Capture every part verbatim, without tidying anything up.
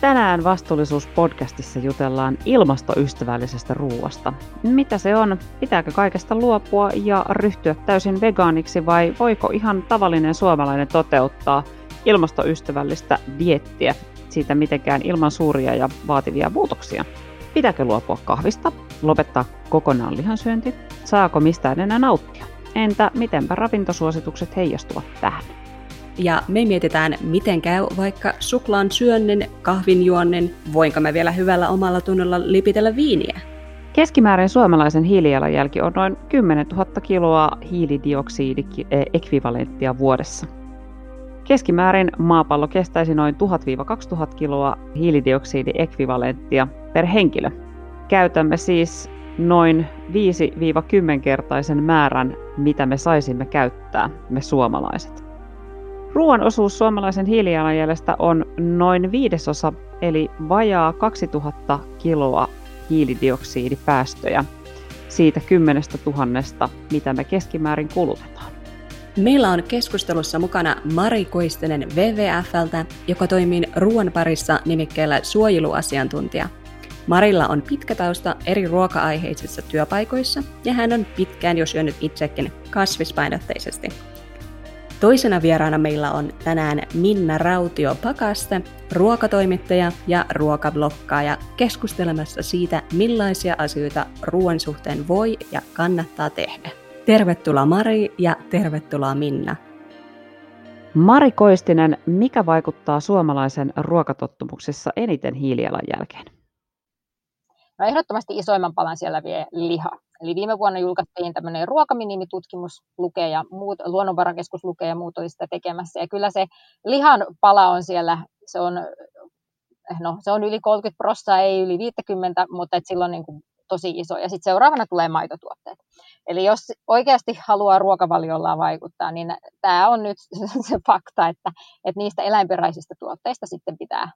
Tänään vastuullisuuspodcastissa jutellaan ilmastoystävällisestä ruuasta. Mitä se on? Pitääkö kaikesta luopua ja ryhtyä täysin vegaaniksi vai voiko ihan tavallinen suomalainen toteuttaa ilmastoystävällistä dieettiä siitä mitenkään ilman suuria ja vaativia muutoksia? Pitääkö luopua kahvista? Lopettaa kokonaan lihansyönti? Saako mistään enää nauttia? Entä mitenpä ravintosuositukset heijastuvat tähän? Ja me mietitään, miten käy vaikka suklaan syönnen, kahvin juonnen, voinko mä vielä hyvällä omalla tunnolla lipitellä viiniä? Keskimäärin suomalaisen hiilijalanjälki on noin kymmenentuhatta kiloa hiilidioksidiekvivalenttia vuodessa. Keskimäärin maapallo kestäisi noin tuhat kaksituhatta kiloa hiilidioksidiekvivalenttia per henkilö. Käytämme siis noin viisi kymmenkertaisen kertaisen määrän, mitä me saisimme käyttää, me suomalaiset. Ruoan osuus suomalaisen hiilijalanjäljestä on noin viidesosa, eli vajaa kaksituhatta kiloa hiilidioksidipäästöjä siitä kymmenestätuhannesta, mitä me keskimäärin kulutetaan. Meillä on keskustelussa mukana Mari Koistinen W W F:ltä, joka toimii ruoan parissa nimikkeellä suojeluasiantuntija. Marilla on pitkä tausta eri ruoka-aiheisissa työpaikoissa ja hän on pitkään jo syönyt itsekin kasvispainotteisesti. Toisena vieraana meillä on tänään Minna Rautio-Pakaste, ruokatoimittaja ja ruokablokkaaja, keskustelemassa siitä, millaisia asioita ruoan suhteen voi ja kannattaa tehdä. Tervetuloa Mari ja tervetuloa Minna. Mari Koistinen, mikä vaikuttaa suomalaisen ruokatottumuksessa eniten hiilijalanjälkeen? No ehdottomasti isoimman palan siellä vie liha. Eli viime vuonna julkaistiin tämmöinen ruokaminimi-tutkimus lukee ja muut, Luonnonvarakeskus lukee ja muut oli sitä tekemässä. Ja kyllä se lihan pala on siellä, se on, no, se on yli kolmekymmentä prosenttia, ei yli viisikymmentä, mutta et silloin niin kuin tosi iso. Ja sitten seuraavana tulee maitotuotteet. Eli jos oikeasti haluaa ruokavaliollaan vaikuttaa, niin tämä on nyt se fakta, että, että niistä eläinperäisistä tuotteista sitten pitää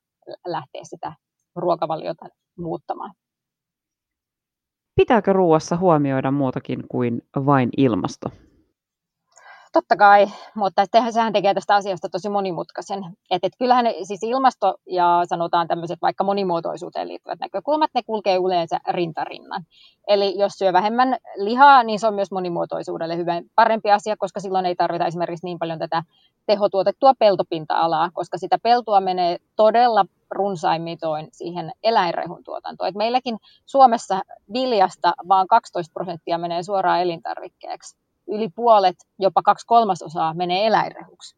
lähteä sitä ruokavaliota muuttamaan. Pitääkö ruuassa huomioida muutakin kuin vain ilmasto? Totta kai, mutta sehän tekee tästä asiasta tosi monimutkaisen. Et, et kyllähän siis ilmasto ja sanotaan tämmöiset vaikka monimuotoisuuteen liittyvät näkökulmat, ne kulkee yleensä rintarinnan. Eli jos syö vähemmän lihaa, niin se on myös monimuotoisuudelle hyvä, parempi asia, koska silloin ei tarvita esimerkiksi niin paljon tätä tehotuotettua peltopinta-alaa, koska sitä peltoa menee todella runsaimitoin siihen eläinrehun tuotantoon. Et meilläkin Suomessa viljasta vaan kaksitoista prosenttia menee suoraan elintarvikkeeksi. Yli puolet, jopa kaksi kolmasosaa menee eläinrehuksi,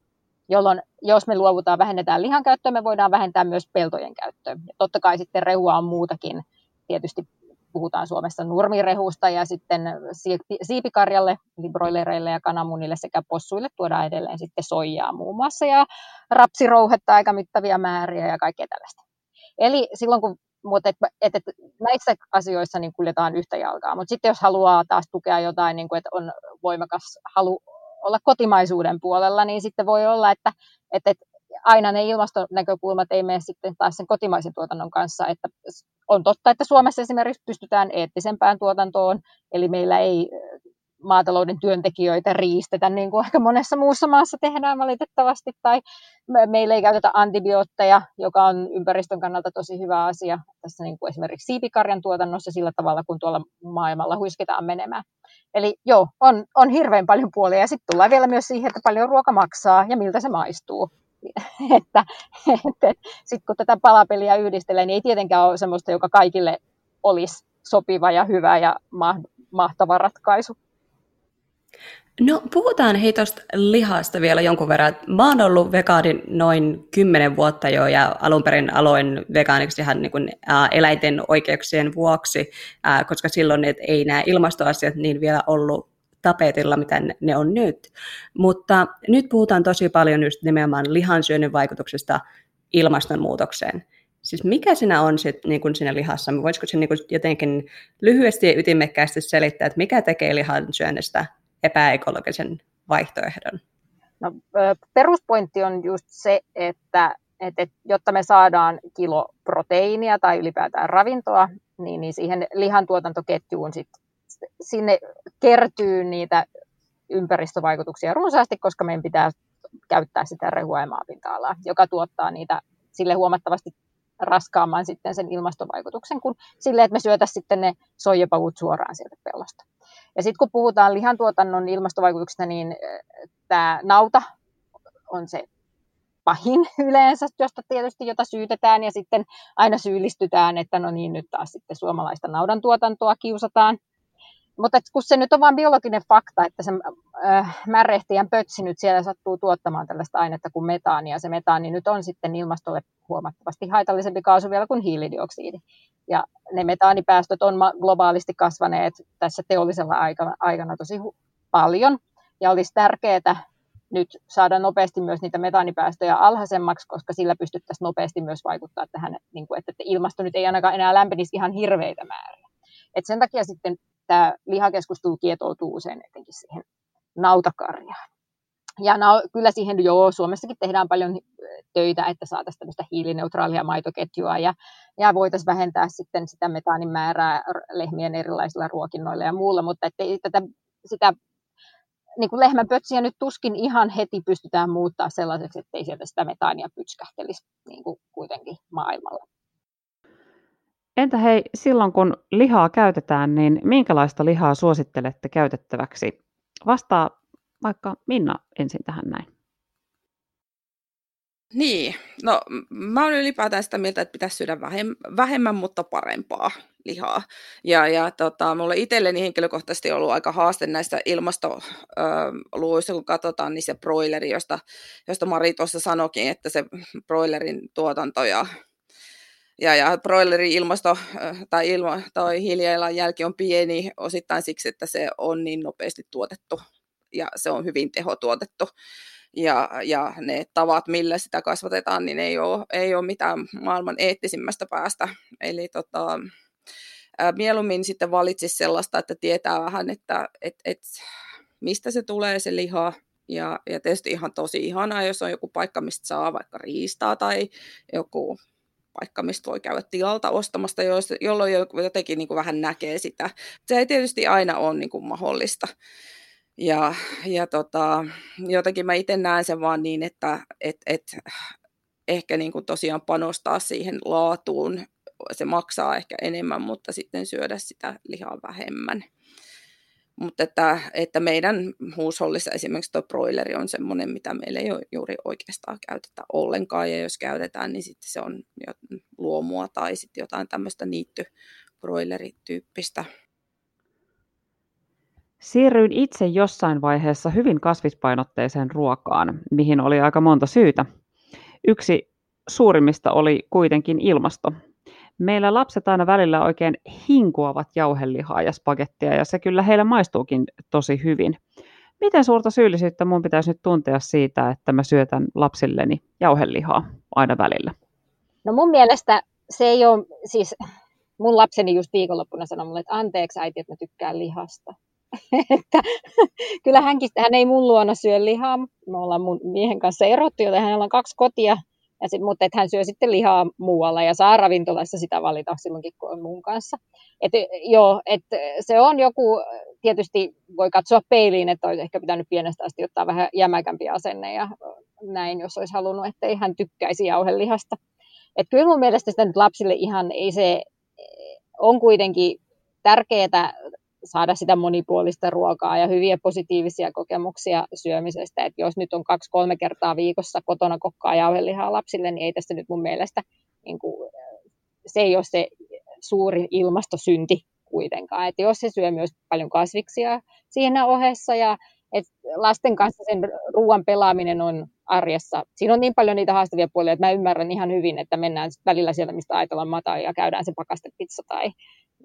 jolloin jos me luovutaan, vähennetään lihan käyttöä, me voidaan vähentää myös peltojen käyttöä. Ja totta kai sitten rehua on muutakin. Tietysti puhutaan Suomessa nurmirehusta ja sitten siipikarjalle, eli broilereille ja kananmunille sekä possuille tuodaan edelleen sitten soijaa muun muassa ja rapsirouhetta aika mittavia määriä ja kaikkea tällaista. Eli silloin kun Mutta et, et, et, näissä asioissa niin kuljetaan yhtä jalkaa. Mutta sitten jos haluaa taas tukea jotain, niin että on voimakas halu olla kotimaisuuden puolella, niin sitten voi olla, että et, et aina ne ilmastonäkökulmat ei mene sitten taas sen kotimaisen tuotannon kanssa. Että on totta, että Suomessa esimerkiksi pystytään eettisempään tuotantoon, eli meillä ei maatalouden työntekijöitä riistetä, niin kuin aika monessa muussa maassa tehdään valitettavasti, tai meillä ei käytetä antibiootteja, joka on ympäristön kannalta tosi hyvä asia, tässä niin kuin esimerkiksi siipikarjan tuotannossa sillä tavalla, kun tuolla maailmalla huiskitaan menemään. Eli joo, on, on hirveän paljon puolia, ja sitten tullaan vielä myös siihen, että paljon ruoka maksaa, ja miltä se maistuu. että, että, sitten kun tätä palapeliä yhdistelee, niin ei tietenkään ole sellaista, joka kaikille olisi sopiva ja hyvä ja mahtava ratkaisu. No puhutaan hei tuosta lihasta vielä jonkun verran. Mä oon ollut vegaani noin kymmenen vuotta jo ja alun perin aloin vegaaniksi ihan niin kuin, ä, eläinten oikeuksien vuoksi, ä, koska silloin et, ei nämä ilmastoasiat niin vielä ollut tapetilla, mitä ne on nyt. Mutta nyt puhutaan tosi paljon just nimenomaan lihansyönnin vaikutuksesta ilmastonmuutokseen. Siis mikä siinä on sit, niin kun siinä lihassa? Voisiko se niin kun jotenkin lyhyesti ja ytimekkäästi selittää, että mikä tekee lihansyönnistä epäekologisen vaihtoehdon? No, peruspointti on just se, että, että jotta me saadaan kilo proteiinia tai ylipäätään ravintoa, niin, niin siihen lihantuotantoketjuun sit, sinne kertyy niitä ympäristövaikutuksia runsaasti, koska meidän pitää käyttää sitä rehua ja maapinta-alaa, joka tuottaa niitä sille huomattavasti raskaamaan sitten sen ilmastovaikutuksen kuin sille, että me syötäisiin sitten ne soijapavut suoraan sieltä pellosta. Ja sitten kun puhutaan lihantuotannon ilmastovaikutuksista, niin tämä nauta on se pahin yleensä, josta tietysti jota syytetään ja sitten aina syyllistytään, että no niin, nyt taas sitten suomalaista naudan tuotantoa kiusataan. Mutta kun se nyt on vain biologinen fakta, että se äh, märehtiän pötsi nyt siellä sattuu tuottamaan tällaista ainetta kuin metaania, ja se metaani nyt on sitten ilmastolle huomattavasti haitallisempi kaasu vielä kuin hiilidioksidi. Ja ne metaanipäästöt on globaalisti kasvaneet tässä teollisella aikana, aikana tosi hu- paljon, ja olisi tärkeää nyt saada nopeasti myös niitä metaanipäästöjä alhaisemmaksi, koska sillä pystyttäisiin nopeasti myös vaikuttaa tähän, niin kuin, että ilmasto nyt ei ainakaan enää lämpenisi ihan hirveitä määriä. Et sen takia sitten tämä lihakeskustelu kietoutuu usein etenkin siihen nautakarjaan. Ja no, kyllä siihen, joo, Suomessakin tehdään paljon töitä, että saataisiin tämmöistä hiilineutraalia maitoketjua ja, ja voitaisiin vähentää sitten sitä metaanin määrää lehmien erilaisilla ruokinnoilla ja muulla, mutta ettei tätä, sitä niin kuin lehmänpötsiä nyt tuskin ihan heti pystytään muuttaa sellaiseksi, ettei sieltä sitä metaania pytskähtelisi niin kuin kuitenkin maailmalla. Entä hei, silloin kun lihaa käytetään, niin minkälaista lihaa suosittelette käytettäväksi? Vastaa vaikka Minna ensin tähän näin. Niin, no mä oon ylipäätään sitä mieltä, että pitäisi syödä vähemmän, mutta parempaa lihaa. Ja, ja tota, mulle itselleni henkilökohtaisesti on ollut aika haaste näissä ilmastoluvuissa, kun katsotaan, niin se broileri, josta, josta Mari tuossa sanoikin, että se broilerin tuotanto ja Ja, ja broilerin ilmasto tai, ilma, tai hiilijalanjälki on pieni osittain siksi, että se on niin nopeasti tuotettu ja se on hyvin tehotuotettu. Ja, ja ne tavat, millä sitä kasvatetaan, niin ei ole, ei ole mitään maailman eettisimmästä päästä. Eli tota, mieluummin sitten valitsisi sellaista, että tietää vähän, että et, et, mistä se tulee se liha. Ja, ja tietysti ihan tosi ihanaa, jos on joku paikka, mistä saa vaikka riistaa tai joku paikka, mistä voi käydä tilalta ostamasta, jolloin jotenkin niin kuin vähän näkee sitä. Se ei tietysti aina ole niin kuin mahdollista. Ja, ja tota, jotenkin mä itse näen sen vaan niin, että et, et, ehkä niin kuin tosiaan panostaa siihen laatuun. Se maksaa ehkä enemmän, mutta sitten syödä sitä lihaa vähemmän. Mutta että, että meidän huushollissa esimerkiksi tuo broileri on semmoinen, mitä meillä ei juuri oikeastaan käytetä ollenkaan. Ja jos käytetään, niin sitten se on luomua tai sitten jotain tämmöistä niittybroilerityyppistä. Siirryin itse jossain vaiheessa hyvin kasvispainotteiseen ruokaan, mihin oli aika monta syytä. Yksi suurimmista oli kuitenkin ilmasto. Meillä lapset aina välillä oikein hinkuavat jauhelihaa ja spagettia, ja se kyllä heillä maistuukin tosi hyvin. Miten suurta syyllisyyttä mun pitäisi nyt tuntea siitä, että mä syötän lapsilleni jauhelihaa aina välillä? No mun mielestä se ei ole, siis mun lapseni just viikonloppuna sanoi mulle, että anteeksi äiti, että mä tykkään lihasta. Että, kyllä hänkin, hän ei mun luona syö lihaa, me ollaan mun miehen kanssa erottu, joten hänellä on kaksi kotia. Ja sit, mutta että hän syö sitten lihaa muualla ja saa ravintolassa sitä valita silloinkin, kun on mun kanssa. Et, joo, et se on joku, tietysti voi katsoa peiliin, että olisi ehkä pitänyt pienestä asti ottaa vähän jämäkämpi asenne ja näin, jos olisi halunnut, että ei hän tykkäisi jauhelihasta. Et kyllä mun mielestä sitä nyt lapsille ihan ei se, on kuitenkin tärkeää saada sitä monipuolista ruokaa ja hyviä positiivisia kokemuksia syömisestä. Et jos nyt on kaksi-kolme kertaa viikossa kotona kokkaa jauhelihaa lapsille, niin ei tässä nyt mun mielestä, niin kuin, se ei ole se suurin ilmastosynti kuitenkaan. Et jos se syö myös paljon kasviksia siinä ohessa ja et lasten kanssa sen ruoan pelaaminen on arjessa. Siinä on niin paljon niitä haastavia puolia, että mä ymmärrän ihan hyvin, että mennään välillä sieltä, mistä aitolan mataa ja käydään se pakastepizza tai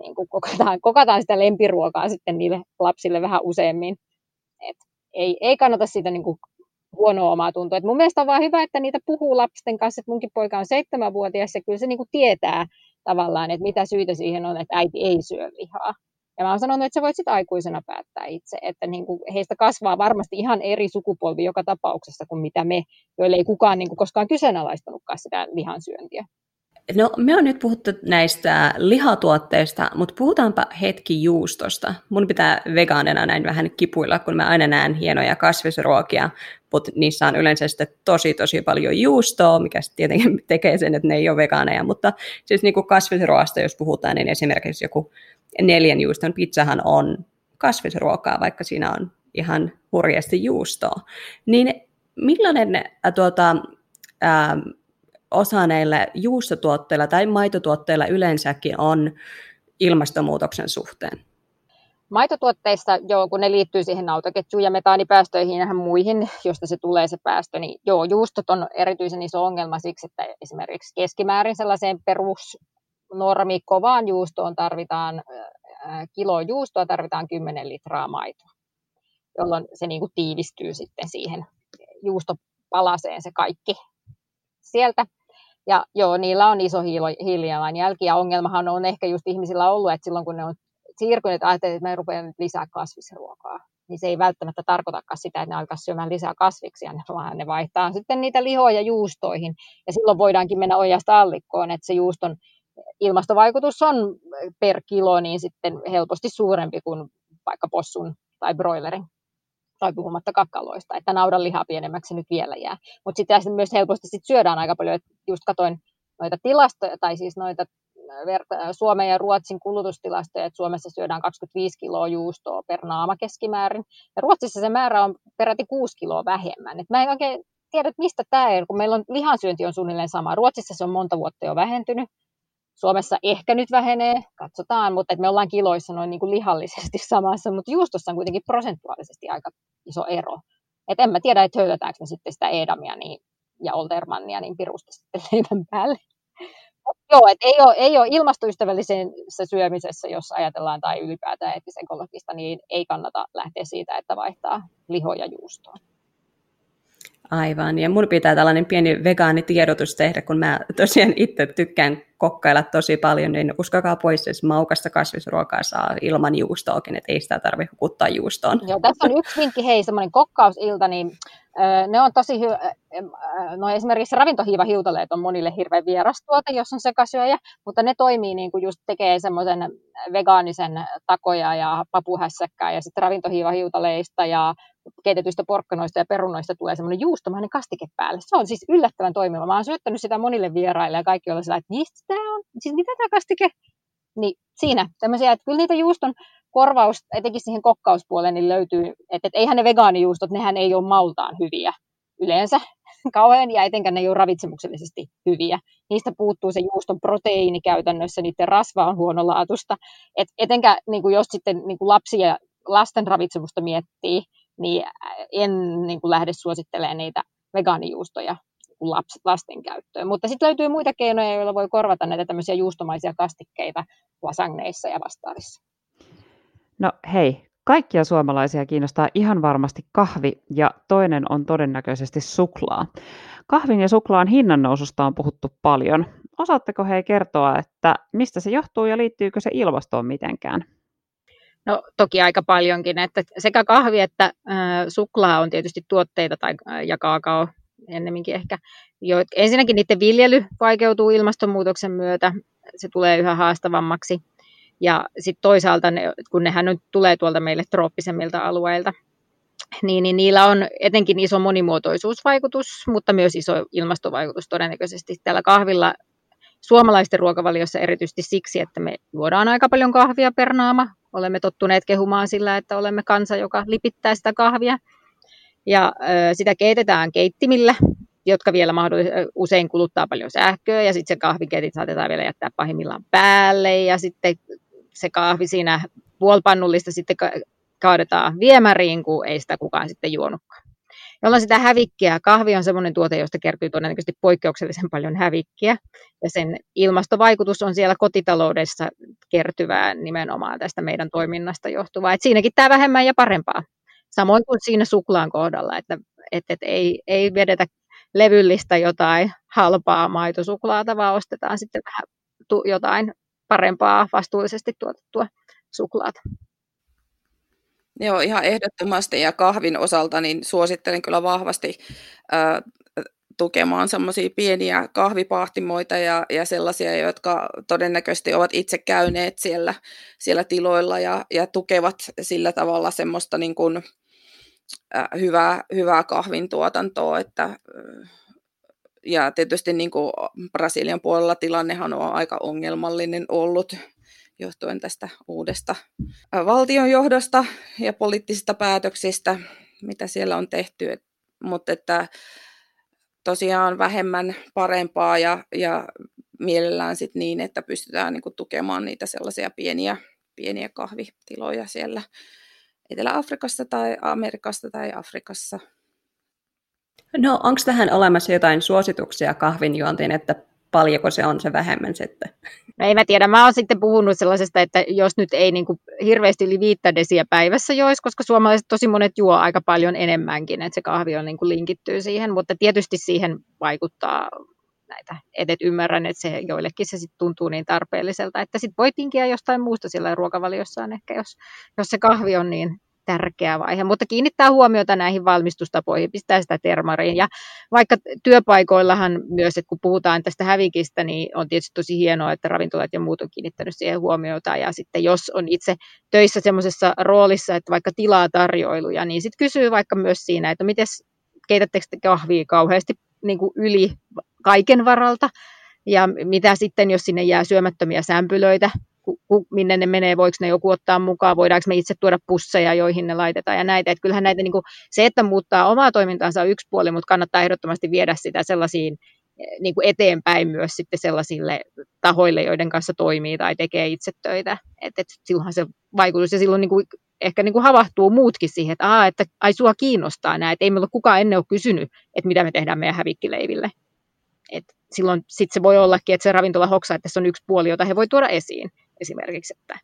niin kuin kokataan, kokataan sitä lempiruokaa sitten niille lapsille vähän useammin. Et ei, ei kannata siitä niin kuin huonoa omaa tuntua. Et mun mielestä on vaan hyvä, että niitä puhuu lapsen kanssa. Et munkin poika on seitsemänvuotias ja kyllä se niin kuin tietää tavallaan, että mitä syitä siihen on, että äiti ei syö lihaa. Ja mä oon sanonut, että sä voit sitten aikuisena päättää itse. Että niin kuin heistä kasvaa varmasti ihan eri sukupolvi joka tapauksessa kuin mitä me, joille ei kukaan niin kuin koskaan kyseenalaistanutkaan sitä lihansyöntiä. No, me on nyt puhuttu näistä lihatuotteista, mutta puhutaanpa hetki juustosta. Mun pitää vegaanina näin vähän kipuilla, kun mä aina näen hienoja kasvisruokia, mutta niissä on yleensä sitten tosi, tosi paljon juustoa, mikä tietenkin tekee sen, että ne ei ole vegaaneja. Mutta siis niin kuin kasvisruoasta, jos puhutaan, niin esimerkiksi joku neljän juuston pizzahan on kasvisruokaa, vaikka siinä on ihan hurjasti juustoa. Niin millainen äh, tuota... Äh, osa näillä juustotuotteilla tai maitotuotteilla yleensäkin on ilmastonmuutoksen suhteen? Maitotuotteissa, joo, kun ne liittyy siihen autoketjuun ja metaanipäästöihin ja muihin, josta se tulee se päästö, niin joo, juustot on erityisen iso ongelma siksi, että esimerkiksi keskimäärin sellaiseen perusnormi kovaan juustoon tarvitaan äh, kilo juustoa, tarvitaan kymmenen litraa maitoa, jolloin se niin kuin tiivistyy sitten siihen juustopalaseen se kaikki sieltä. Ja joo, niillä on iso hiilijalanjälki, ja ongelmahan on ehkä just ihmisillä ollut, että silloin kun ne on siirtyneet, ajattelee, että me rupeamme nyt lisää kasvisruokaa, niin se ei välttämättä tarkoitakaan sitä, että ne alkaa syömään lisää kasviksia, vaan ne vaihtaa sitten niitä lihoja juustoihin, ja silloin voidaankin mennä ojasta allikkoon, että se juuston ilmastovaikutus on per kilo niin sitten helposti suurempi kuin vaikka possun tai broilerin. Tai puhumatta kakkaloista, että naudan lihaa pienemmäksi nyt vielä jää. Mutta sitten myös helposti sit syödään aika paljon, että just katsoin noita tilastoja, tai siis noita Suomen ja Ruotsin kulutustilastoja, että Suomessa syödään kaksikymmentäviisi kiloa juustoa per naama keskimäärin, ja Ruotsissa se määrä on peräti kuusi kiloa vähemmän. Et mä en oikein tiedä, että mistä tämä on, kun meillä on lihansyönti on suunnilleen sama. Ruotsissa se on monta vuotta jo vähentynyt, Suomessa ehkä nyt vähenee, katsotaan, mutta me ollaan kiloissa noin niin kuin lihallisesti samassa, mutta juustossa on kuitenkin prosentuaalisesti aika iso ero. Et en mä tiedä, että höylätäänkö me sitten sitä edamia niin, ja oltermannia niin pirusti sitten leivän päälle. Mut joo, et ei ole, ei ole ilmastoystävällisessä syömisessä, jos ajatellaan tai ylipäätään eettisekologista, niin ei kannata lähteä siitä, että vaihtaa lihoja juustoon. Aivan, ja mun pitää tällainen pieni vegaanitiedotus tehdä, kun mä tosiaan itse tykkään kokkailla tosi paljon, niin uskokaa pois, että maukasta kasvisruokaa saa ilman juustoakin, että ei sitä tarvitse hukuttaa juustoon. Joo, tässä on yksi vinkki, hei, semmoinen kokkausilta, niin ne on tosi hyvä, no esimerkiksi ravintohiivahiutaleet on monille hirveän vieras tuote, jos on sekasyöjä, mutta ne toimii niin kuin just tekee semmoisen vegaanisen takoja ja papuhässäkkää, ja sitten ravintohiivahiutaleista ja keitetyistä porkkanoista ja perunoista tulee semmoinen juustomainen kastike päälle. Se on siis yllättävän toimiva. Mä oon syöttänyt sitä monille vieraille ja kaikki ollaan sillä, että mistä tämä on? Siis mitä tämä kastike? Niin siinä tämmöisiä, että kyllä niitä juuston korvaus, etenkin siihen kokkauspuoleen, niin löytyy, että et eihän ne vegaanijuustot, nehän ei ole maultaan hyviä yleensä kauhean, ja etenkään ne ei ole ravitsemuksellisesti hyviä. Niistä puuttuu se juuston proteiini käytännössä, niiden rasva on huonolaatusta. Et etenkään niin kuin jos sitten niin kuin lapsia ja lasten ravitsemusta miettii, niin en niin kuin lähde suosittelemaan niitä vegaanijuustoja lapset, lasten käyttöön. Mutta sitten löytyy muita keinoja, joilla voi korvata näitä tämmöisiä juustomaisia kastikkeita lasagneissa ja vastaavissa. No hei, kaikkia suomalaisia kiinnostaa ihan varmasti kahvi, ja toinen on todennäköisesti suklaa. Kahvin ja suklaan hinnannoususta on puhuttu paljon. Osaatteko hei kertoa, että mistä se johtuu ja liittyykö se ilmastoon mitenkään? No toki aika paljonkin, että sekä kahvi että äh, suklaa on tietysti tuotteita tai, äh, ja kaakao ennemminkin ehkä. Jo, ensinnäkin niiden viljely vaikeutuu ilmastonmuutoksen myötä, se tulee yhä haastavammaksi. Ja sitten toisaalta, ne, kun nehän nyt tulee tuolta meille trooppisemmilta alueilta, niin, niin niillä on etenkin iso monimuotoisuusvaikutus, mutta myös iso ilmastovaikutus todennäköisesti tällä kahvilla. Suomalaisten ruokavaliossa erityisesti siksi, että me juodaan aika paljon kahvia per naama. Olemme tottuneet kehumaan sillä, että olemme kansa, joka lipittää sitä kahvia. Ja ö, sitä keitetään keittimillä, jotka vielä mahdollisesti usein kuluttaa paljon sähköä. Ja sitten se kahvikeitin saatetaan vielä jättää pahimmillaan päälle. Ja sitten se kahvi siinä puolipannullista sitten kaadetaan viemäriin, kun ei sitä kukaan sitten juonutkaan. Jolloin sitä hävikkiä. Kahvi on semmoinen tuote, josta kertyy todennäköisesti poikkeuksellisen paljon hävikkiä. Ja sen ilmastovaikutus on siellä kotitaloudessa kertyvää nimenomaan tästä meidän toiminnasta johtuvaa. Et siinäkin tämä vähemmän ja parempaa. Samoin kuin siinä suklaan kohdalla, että et, et ei, ei vedetä levyllistä jotain halpaa maitosuklaata, vaan ostetaan sitten vähän tu, jotain parempaa vastuullisesti tuotettua suklaata. Joo, ihan ehdottomasti, ja kahvin osalta niin suosittelen kyllä vahvasti äh, tukemaan semmoisia pieniä kahvipahtimoita ja, ja sellaisia, jotka todennäköisesti ovat itse käyneet siellä, siellä tiloilla ja, ja tukevat sillä tavalla semmoista niin kuin, äh, hyvää, hyvää kahvintuotantoa. Että, ja tietysti niin kuin Brasilian puolella tilannehan on aika ongelmallinen ollut johtuen tästä uudesta valtionjohdosta ja poliittisista päätöksistä, mitä siellä on tehty. Mutta että tosiaan vähemmän parempaa ja, ja mielellään sit niin, että pystytään niinku tukemaan niitä sellaisia pieniä, pieniä kahvitiloja siellä Etelä-Afrikassa tai Amerikassa tai Afrikassa. No onko tähän olemassa jotain suosituksia kahvinjuontiin, että paljonko se on se vähemmän sitten? No en mä tiedä. Mä oon sitten puhunut sellaisesta, että jos nyt ei niin kuin hirveästi yli viittä desiä päivässä jois, koska suomalaiset tosi monet juo aika paljon enemmänkin, että se kahvi on niin kuin linkittyy siihen, mutta tietysti siihen vaikuttaa näitä. Et, et ymmärrän, että se joillekin se sitten tuntuu niin tarpeelliselta, että sitten voi tinkiä jostain muusta siellä ruokavaliossaan ehkä, jos, jos se kahvi on niin tärkeä vaihe, mutta kiinnittää huomiota näihin valmistustapoihin, pistää sitä termariin. Ja vaikka työpaikoillahan myös, että kun puhutaan tästä hävikistä, niin on tietysti tosi hienoa, että ravintolat ja muut on kiinnittänyt siihen huomiota. Ja sitten jos on itse töissä semmoisessa roolissa, että vaikka tilaa tarjoiluja, niin sitten kysyy vaikka myös siinä, että miten keitättekö te kahvia kauheasti niin kuin yli kaiken varalta, ja mitä sitten, jos sinne jää syömättömiä sämpylöitä, minne ne menee, voiko ne joku ottaa mukaan, voidaanko me itse tuoda pusseja, joihin ne laitetaan ja näitä. Että kyllähän näitä, niin kuin, se, että muuttaa omaa toimintaansa on yksi puoli, mutta kannattaa ehdottomasti viedä sitä sellaisiin niin kuin eteenpäin myös sitten sellaisille tahoille, joiden kanssa toimii tai tekee itse töitä. Et, et silloinhan se vaikutus ja silloin niin kuin, ehkä niin kuin havahtuu muutkin siihen, että, aha, että ai sua kiinnostaa nämä, että ei meillä kukaan ennen ole kysynyt, että mitä me tehdään meidän hävikkileiville. Et silloin sit se voi ollakin, että se ravintola hoksaa, että se on yksi puoli, jota he voi tuoda esiin. Esimerkiksi, että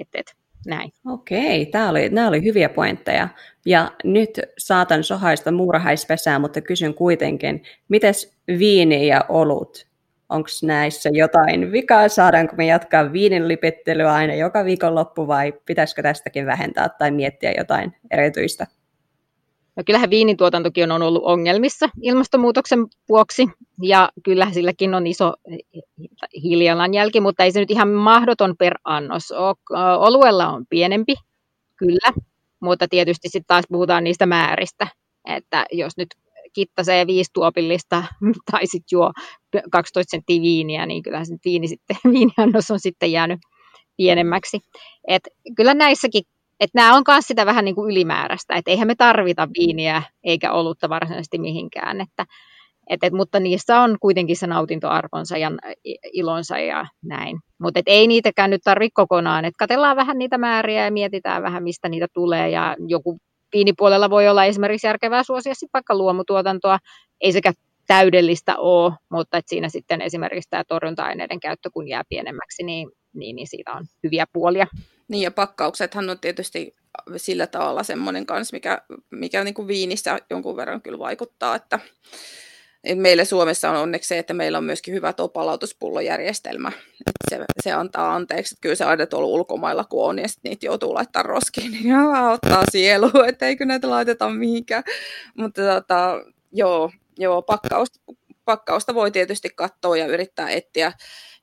et, et, näin. Okei, tää oli, nämä oli hyviä pointteja. Ja nyt saatan sohaista muurahaispesää, mutta kysyn kuitenkin, mites viini ja olut? Onko näissä jotain vikaa? Saadaanko me jatkaa viinin lipittelyä aina joka viikonloppu vai pitäisikö tästäkin vähentää tai miettiä jotain erityistä? No kyllähän viinituotantokin on ollut ongelmissa ilmastonmuutoksen vuoksi, ja kyllähän silläkin on iso hiilijalanjälki, mutta ei se nyt ihan mahdoton per annos ole. Oluella on pienempi, kyllä, mutta tietysti sitten taas puhutaan niistä määristä, että jos nyt kittasee viisi tuopillista tai sitten juo kaksitoista senttiä viiniä, niin kyllähän se viini sitten, viiniannos on sitten jäänyt pienemmäksi. Et kyllä näissäkin. Että nämä on myös sitä vähän niin kuin ylimääräistä, että eihän me tarvita viiniä eikä olutta varsinaisesti mihinkään, että, et, et, mutta niissä on kuitenkin se nautintoarvonsa ja ilonsa ja näin. Mutta ei niitäkään nyt tarvitse kokonaan, että katsellaan vähän niitä määriä ja mietitään vähän mistä niitä tulee ja joku viinipuolella voi olla esimerkiksi järkevää suosia sitten vaikka luomutuotantoa, ei sekä täydellistä ole, mutta et siinä sitten esimerkiksi tämä torjunta-aineiden käyttö kun jää pienemmäksi, niin, niin, niin siitä on hyviä puolia. Niin ja pakkauksethan on tietysti sillä tavalla semmoinen kanssa, mikä, mikä niin kuin viinissä jonkun verran kyllä vaikuttaa. Että, että meillä Suomessa on onneksi se, että meillä on myöskin hyvä tuo palautuspullojärjestelmä. Se, se antaa anteeksi, että kyllä se aina tuolla ulkomailla kun on ja sitten niitä joutuu laittamaan roskiin, niin jaa, ottaa sielu, etteikö näitä laiteta mihinkään. Mutta tota, joo, joo pakkausta, pakkausta voi tietysti katsoa ja yrittää etsiä.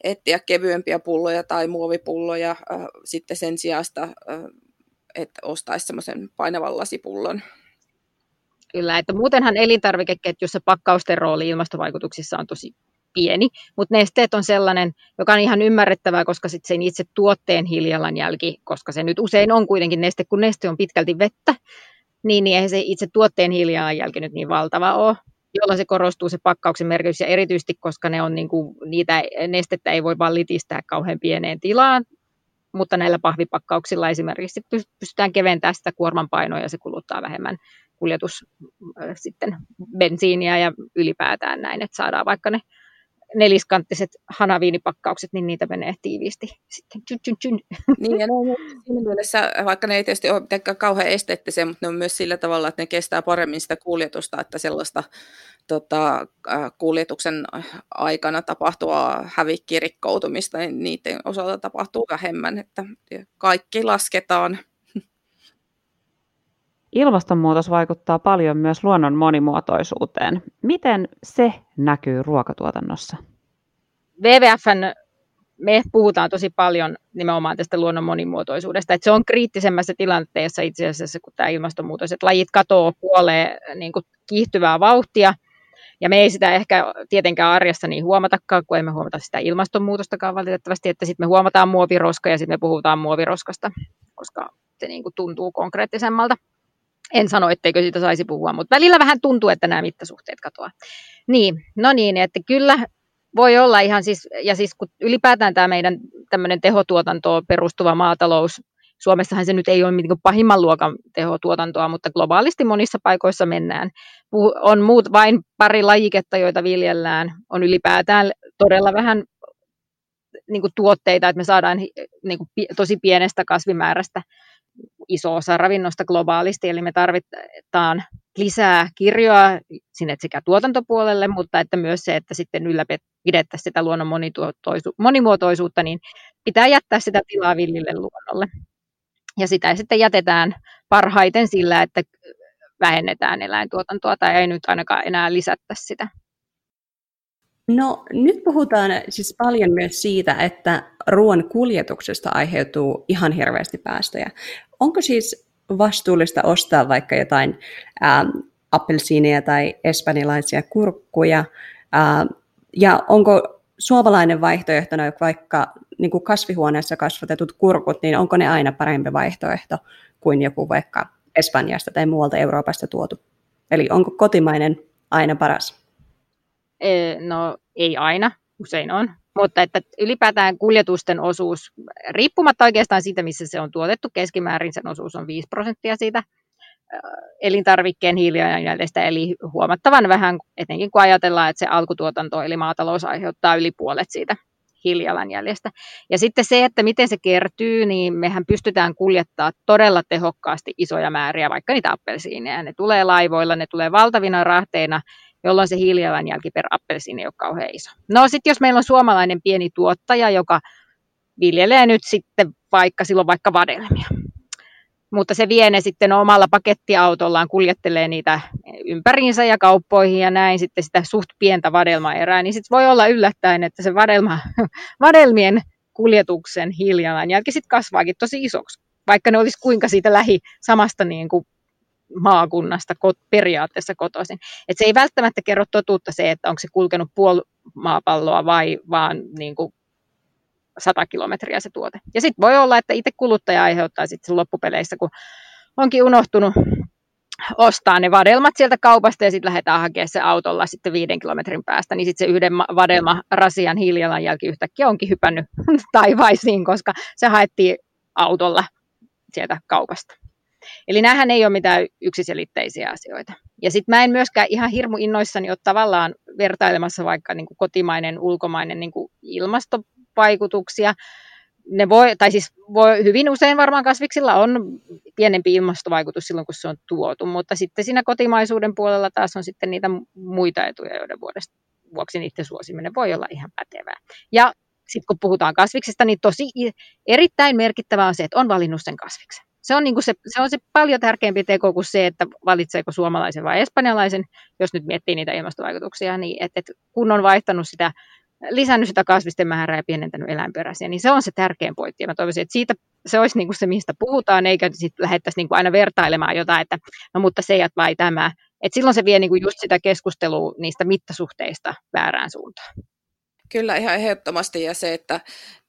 etsiä kevyempiä pulloja tai muovipulloja äh, sitten sen sijasta, äh, että ostaisi semmoisen painavan lasipullon. Kyllä, että muutenhan elintarvikeketjussa pakkausten rooli ilmastovaikutuksissa on tosi pieni, mutta nesteet on sellainen, joka on ihan ymmärrettävää, koska sitten sen itse tuotteen hiilijalanjälki, koska se nyt usein on kuitenkin neste, kun neste on pitkälti vettä, niin, niin eihän se itse tuotteen hiilijalanjälki nyt niin valtava ole. Jolla se korostuu se pakkauksen merkitys ja erityisesti, koska ne on niin kuin, niitä nestettä ei voi vaan litistää kauhean pieneen tilaan, mutta näillä pahvipakkauksilla esimerkiksi pystytään keventämään sitä kuorman painoa ja se kuluttaa vähemmän kuljetus sitten bensiiniä ja ylipäätään näin, että saadaan vaikka ne neliskanttiset hanaviinipakkaukset, niin niitä menee tiiviisti sitten. Tyn, tyn, tyn. Niin, ja ne on siinä mielessä, vaikka ne ei tietysti ole mitenkään kauhean esteettisiä, mutta ne on myös sillä tavalla, että ne kestää paremmin sitä kuljetusta, että sellaista tota, kuljetuksen aikana tapahtuvaa hävikkirikkoutumista, niin niiden osalta tapahtuu vähemmän, että kaikki lasketaan. Ilmastonmuutos vaikuttaa paljon myös luonnon monimuotoisuuteen. Miten se näkyy ruokatuotannossa? W W F:n me puhutaan tosi paljon nimenomaan tästä luonnon monimuotoisuudesta. Että se on kriittisemmässä tilanteessa itse asiassa, kun tämä ilmastonmuutos, että lajit katoo puoleen niin kuin kiihtyvää vauhtia. Ja me ei sitä ehkä tietenkään arjessa niin huomatakaan, kun emme huomata sitä ilmastonmuutostakaan valitettavasti, että sitten me huomataan muoviroska ja sitten me puhutaan muoviroskasta, koska se niin kuin tuntuu konkreettisemmalta. En sano, etteikö siitä saisi puhua, mutta välillä vähän tuntuu, että nämä mittasuhteet katoaa. Niin, no niin, että kyllä voi olla ihan siis, ja siis kun ylipäätään tämä meidän tämmöinen tehotuotantoon perustuva maatalous, Suomessahan se nyt ei ole mitään pahimman luokan tehotuotantoa, mutta globaalisti monissa paikoissa mennään. On muut vain pari lajiketta, joita viljellään, on ylipäätään todella vähän niin kuin tuotteita, että me saadaan niin kuin tosi pienestä kasvimäärästä iso osa ravinnosta globaalisti, eli me tarvitaan lisää kirjoa sinne sekä tuotantopuolelle, mutta että myös se, että sitten ylläpidettäisiin sitä luonnon monimuotoisuutta, niin pitää jättää sitä tilaa villille luonnolle. Ja sitä sitten jätetään parhaiten sillä, että vähennetään eläintuotantoa tai ei nyt ainakaan enää lisätä sitä. No nyt puhutaan siis paljon myös siitä, että ruoan kuljetuksesta aiheutuu ihan hirveästi päästöjä. Onko siis vastuullista ostaa vaikka jotain ää, appelsiineja tai espanjalaisia kurkkuja? Ää, ja onko suomalainen vaihtoehtona vaikka niin kuin kasvihuoneessa kasvatetut kurkut, niin onko ne aina parempi vaihtoehto kuin joku vaikka Espanjasta tai muualta Euroopasta tuotu? Eli onko kotimainen aina paras? No ei aina, usein on, mutta että ylipäätään kuljetusten osuus, riippumatta oikeastaan siitä, missä se on tuotettu, keskimäärin sen osuus on viisi prosenttia siitä elintarvikkeen hiilijalanjäljestä, eli huomattavan vähän, etenkin kun ajatellaan, että se alkutuotanto eli maatalous aiheuttaa yli puolet siitä hiilijalanjäljestä. Ja sitten se, että miten se kertyy, niin mehän pystytään kuljettaa todella tehokkaasti isoja määriä, vaikka niitä appelsiineja, ne tulee laivoilla, ne tulee valtavina rahteina, jolloin se hiilijalanjälki per appelsiini ei ole kauhean iso. No sitten jos meillä on suomalainen pieni tuottaja, joka viljelee nyt sitten vaikka silloin vaikka vadelmia, mutta se vie ne sitten omalla pakettiautollaan, kuljettelee niitä ympäriinsä ja kauppoihin ja näin sitten sitä suht pientä vadelmaerää, niin sitten voi olla yllättäen, että se vadelma, vadelmien kuljetuksen hiilijalanjälki sitten kasvaakin tosi isoksi, vaikka ne olisi kuinka siitä lähi samasta niin kuin maakunnasta periaatteessa kotoisin. Et se ei välttämättä kerro totuutta se, että onko se kulkenut puoli maapalloa vai vaan niin kuin sata kilometriä se tuote. Ja sitten voi olla, että itse kuluttaja aiheuttaa sitten sen loppupeleissä, kun onkin unohtunut ostaa ne vadelmat sieltä kaupasta ja sitten lähdetään hakemaan se autolla sitten viiden kilometrin päästä, niin sitten se yhden vadelmarasian hiilijalanjälki yhtäkkiä onkin hypännyt taivaisiin, koska se haettiin autolla sieltä kaupasta. Eli näähän ei ole mitään yksiselitteisiä asioita. Ja sitten mä en myöskään ihan hirmu innoissani ole tavallaan vertailemassa vaikka niin kuin kotimainen, ulkomainen niin kuin ilmastovaikutuksia. Ne voi, tai siis voi, hyvin usein varmaan kasviksilla on pienempi ilmastovaikutus silloin, kun se on tuotu, mutta sitten siinä kotimaisuuden puolella taas on sitten niitä muita etuja, joiden vuoksi niiden suosiminen voi olla ihan pätevää. Ja sitten kun puhutaan kasviksista, niin tosi erittäin merkittävää on se, että on valinnut sen kasviksen. Se on, niin kuin se, se on se paljon tärkeämpi teko kuin se, että valitseeko suomalaisen vai espanjalaisen, jos nyt miettii niitä ilmastovaikutuksia, niin että et kun on vaihtanut sitä, lisännyt sitä kasvisten määrää ja pienentänyt eläinperäisiä, niin se on se tärkein pointti. Ja mä toivoisin, että siitä se olisi niin kuin se, mistä puhutaan, eikä sitten lähdettäisi niin kuin aina vertailemaan jotain, että no mutta se ja vai tämä. Että silloin se vie niin kuin just sitä keskustelua niistä mittasuhteista väärään suuntaan. Kyllä ihan ehdottomasti ja se, että,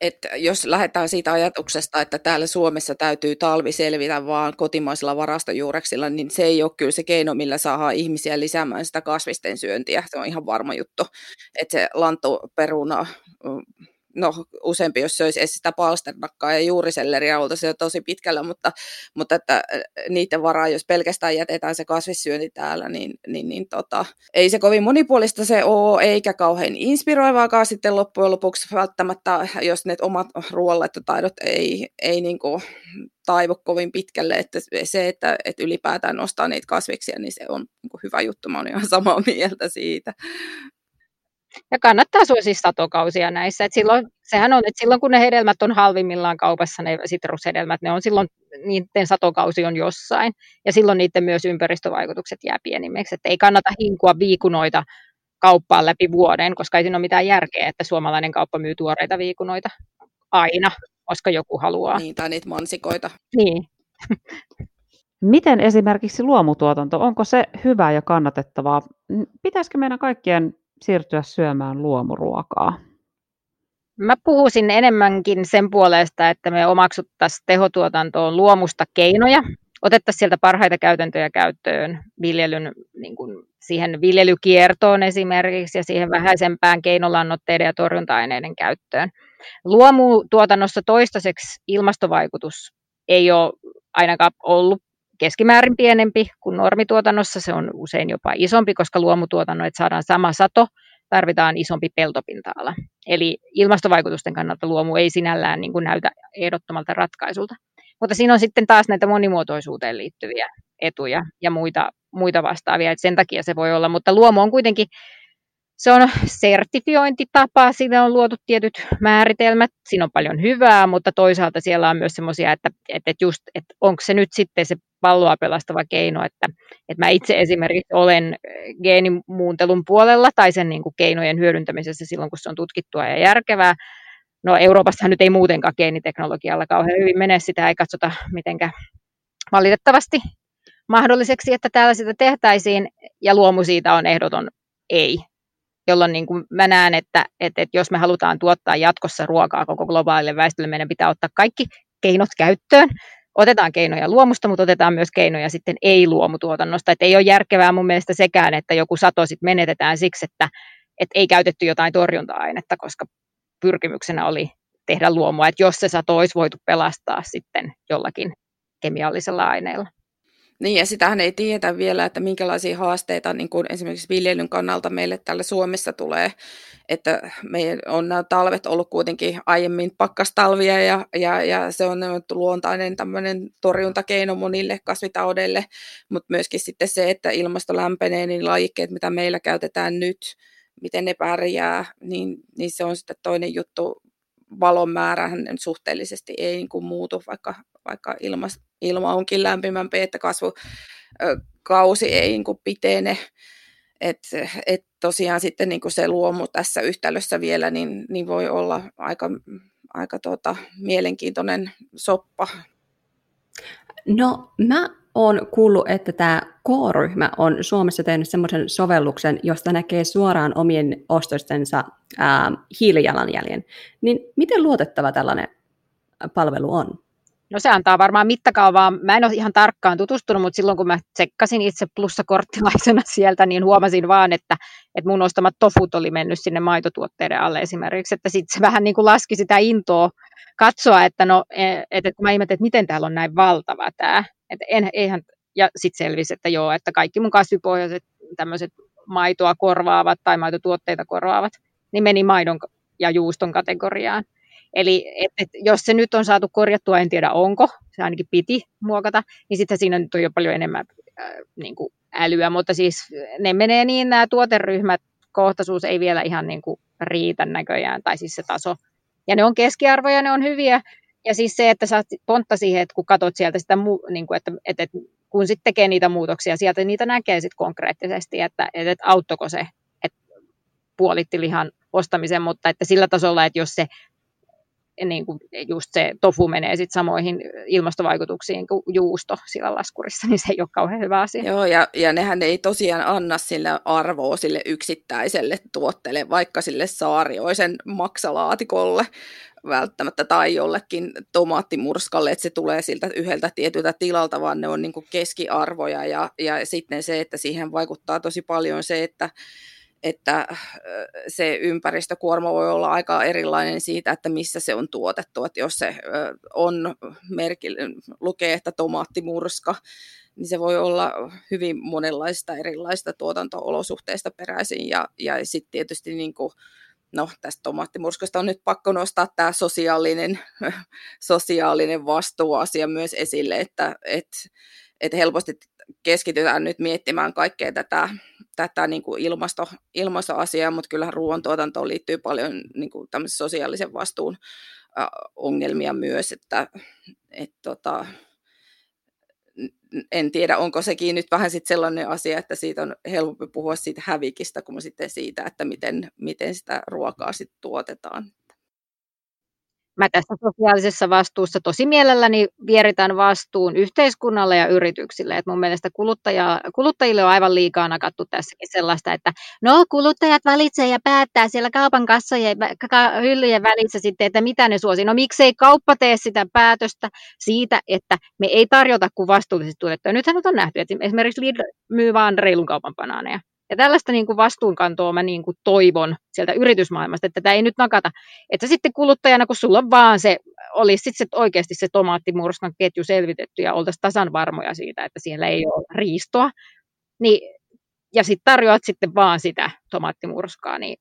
että jos lähdetään siitä ajatuksesta, että täällä Suomessa täytyy talvi selvitä vaan kotimaisilla varastojuureksilla, niin se ei ole kyllä se keino, millä saadaan ihmisiä lisäämään sitä kasvisten syöntiä. Se on ihan varma juttu, että se lanttuperuna, no useampi jos söisi edes sitä palsternakkaa ja juuriselleriä, oltaisiin jo tosi pitkällä, mutta, mutta että niiden varaa, jos pelkästään jätetään se kasvissyönti täällä, niin, niin, niin tota, ei se kovin monipuolista se ole, eikä kauhean inspiroivaakaan sitten loppujen lopuksi välttämättä, jos ne omat ruoanlaittotaidot ei, ei niin kuin taivu kovin pitkälle, että se, että, että ylipäätään nostaa niitä kasviksia, niin se on niin kuin hyvä juttu, mä oon ihan samaa mieltä siitä. Ja kannattaa suosia satokausia näissä. Et silloin, sehän on, että silloin kun ne hedelmät on halvimmillaan kaupassa, ne sitrushedelmät, ne on silloin, niiden satokausi on jossain. Ja silloin niiden myös ympäristövaikutukset jää pienimmäksi. Et ei kannata hinkua viikunoita kauppaan läpi vuoden, koska ei siinä ole mitään järkeä, että suomalainen kauppa myy tuoreita viikunoita aina, koska joku haluaa. Niin, tai niitä mansikoita. Niin. Miten esimerkiksi luomutuotanto, onko se hyvää ja kannatettavaa? Pitäisikö meidän kaikkien siirtyä syömään luomuruokaa? Mä puhuisin enemmänkin sen puolesta, että me omaksuttaisiin tehotuotantoon luomusta keinoja, otettaisiin sieltä parhaita käytäntöjä käyttöön viljelyn, niin kuin siihen viljelykiertoon esimerkiksi ja siihen vähäisempään keinolannoitteiden ja torjunta-aineiden käyttöön. Luomutuotannossa toistaiseksi ilmastovaikutus ei ole ainakaan ollut keskimäärin pienempi kuin normituotannossa. Se on usein jopa isompi, koska luomutuotannon, että saadaan sama sato, tarvitaan isompi peltopinta-ala. Eli ilmastovaikutusten kannalta luomu ei sinällään niin kuin näytä ehdottomalta ratkaisulta. Mutta siinä on sitten taas näitä monimuotoisuuteen liittyviä etuja ja muita, muita vastaavia, että sen takia se voi olla. Mutta luomu on kuitenkin, se on sertifiointitapa, siinä on luotu tietyt määritelmät, siinä on paljon hyvää, mutta toisaalta siellä on myös semmoisia, että, että, just, että onko se nyt sitten se palloa pelastava keino, että, että mä itse esimerkiksi olen geenimuuntelun puolella tai sen niin kuin keinojen hyödyntämisessä silloin, kun se on tutkittua ja järkevää. No Euroopassahan nyt ei muutenkaan geeniteknologialla kauhean hyvin mene, sitä ei katsota mitenkään valitettavasti mahdolliseksi, että täällä sitä tehtäisiin ja luomu siitä on ehdoton ei. Jolloin niin kuin mä näen, että, että, että jos me halutaan tuottaa jatkossa ruokaa koko globaalille väestölle, meidän pitää ottaa kaikki keinot käyttöön. Otetaan keinoja luomusta, mutta otetaan myös keinoja sitten ei-luomutuotannosta. Että ei ole järkevää mun mielestä sekään, että joku sato sit menetetään siksi, että, että ei käytetty jotain torjunta-ainetta, koska pyrkimyksenä oli tehdä luomua. Että jos se sato olisi voitu pelastaa sitten jollakin kemiallisella aineella. Niin, ja sitähän ei tiedetä vielä, että minkälaisia haasteita niin kuin esimerkiksi viljelyn kannalta meille täällä Suomessa tulee, että meidän on nämä talvet ollut kuitenkin aiemmin pakkastalvia ja, ja, ja se on luontainen tämmöinen torjuntakeino monille kasvitaudeille, mutta myöskin sitten se, että ilmasto lämpenee, niin lajikkeet, mitä meillä käytetään nyt, miten ne pärjää, niin, niin se on sitten toinen juttu. Valon määrähän suhteellisesti ei niin kuin muutu, vaikka, vaikka ilma, ilma onkin lämpimämpi, että kasvukausi ei niin kuin pitene. Et, et tosiaan sitten niin kuin se luomu tässä yhtälössä vielä niin, niin voi olla aika, aika tuota, mielenkiintoinen soppa. No mä oon kuullut, että tämä K-ryhmä on Suomessa tehnyt semmoisen sovelluksen, josta näkee suoraan omien ostostensa ää, hiilijalanjäljen. Niin miten luotettava tällainen palvelu on? No se antaa varmaan mittakaavaa. Mä en ole ihan tarkkaan tutustunut, mutta silloin kun mä tsekkasin itse plussakorttilaisena sieltä, niin huomasin vaan, että, että mun ostamat tofut oli mennyt sinne maitotuotteiden alle esimerkiksi. Että sitten se vähän niin kuin laski sitä intoa katsoa, että no, että mä ihmetin, että miten täällä on näin valtava tämä. Että en, eihän, ja sitten selvisi, että joo, että kaikki mun kasvipohjaiset tämmöiset maitoa korvaavat tai maitotuotteita korvaavat, niin meni maidon ja juuston kategoriaan. Eli et, et, jos se nyt on saatu korjattua, en tiedä onko, se ainakin piti muokata, niin sitten siinä nyt on jo paljon enemmän äh, niin kuin älyä, mutta siis ne menee niin, nämä tuoteryhmät, kohtaisuus ei vielä ihan niin kuin riitä näköjään, tai siis se taso. Ja ne on keskiarvoja, ne on hyviä. Ja siis se, että saat pontta siihen, että kun katsot sieltä sitä, niin kuin, että, että kun sitten tekee niitä muutoksia, sieltä niitä näkee sitten konkreettisesti, että, että auttoko se, että puolitti lihan ostamisen, mutta että sillä tasolla, että jos se, niin kuin just se tofu menee sitten samoihin ilmastovaikutuksiin kuin juusto sillä laskurissa, niin se ei ole kauhean hyvä asia. Joo, ja, ja nehän ei tosiaan anna sillä arvoa sille yksittäiselle tuotteelle, vaikka sille saarioisen maksalaatikolle välttämättä tai jollekin tomaattimurskalle, että se tulee siltä yhdeltä tietyltä tilalta, vaan ne on niin kuin keskiarvoja ja, ja sitten se, että siihen vaikuttaa tosi paljon se, että että se ympäristökuorma voi olla aika erilainen siitä, että missä se on tuotettu. Että jos se on merkille, lukee, että tomaattimurska, niin se voi olla hyvin monenlaista erilaista tuotanto-olosuhteista peräisin. Ja, ja sitten tietysti niin kuin, no, tästä tomaattimurskasta on nyt pakko nostaa tämä sosiaalinen, sosiaalinen vastuuasia myös esille, että et, et helposti keskitytään nyt miettimään kaikkea tätä tätä niin kuin ilmasto, ilmastoasiaa, mutta kyllähän ruoantuotantoon liittyy paljon niin kuin tämmöisen sosiaalisen vastuun äh, ongelmia myös, että et, tota, en tiedä, onko sekin nyt vähän sitten sellainen asia, että siitä on helpompi puhua siitä hävikistä kuin sitten siitä, että miten, miten sitä ruokaa sitten tuotetaan. Mä tässä sosiaalisessa vastuussa tosi mielelläni vieritän vastuun yhteiskunnalle ja yrityksille. Et mun mielestä kuluttaja, kuluttajille on aivan liikaa nakattu tässäkin sellaista, että no kuluttajat valitsee ja päättää siellä kaupan kassojen ja hyllyjen välissä sitten, että mitä ne suosii. No miksei kauppa tee sitä päätöstä siitä, että me ei tarjota kuin vastuullisesti tuotettua. Nythän on nähty, että esimerkiksi Lidl myy vaan reilun kaupan banaaneja. Ja tällaista niin kuin vastuunkantoa mä niin kuin toivon sieltä yritysmaailmasta, että tätä ei nyt nakata. Että sitten kuluttajana, kun sulla on vaan se, olisi sitten se, oikeasti se tomaattimurskan ketju selvitetty ja oltaisiin tasan varmoja siitä, että siellä ei ole riistoa. Niin, ja sitten tarjoat sitten vaan sitä tomaattimurskaa, niin,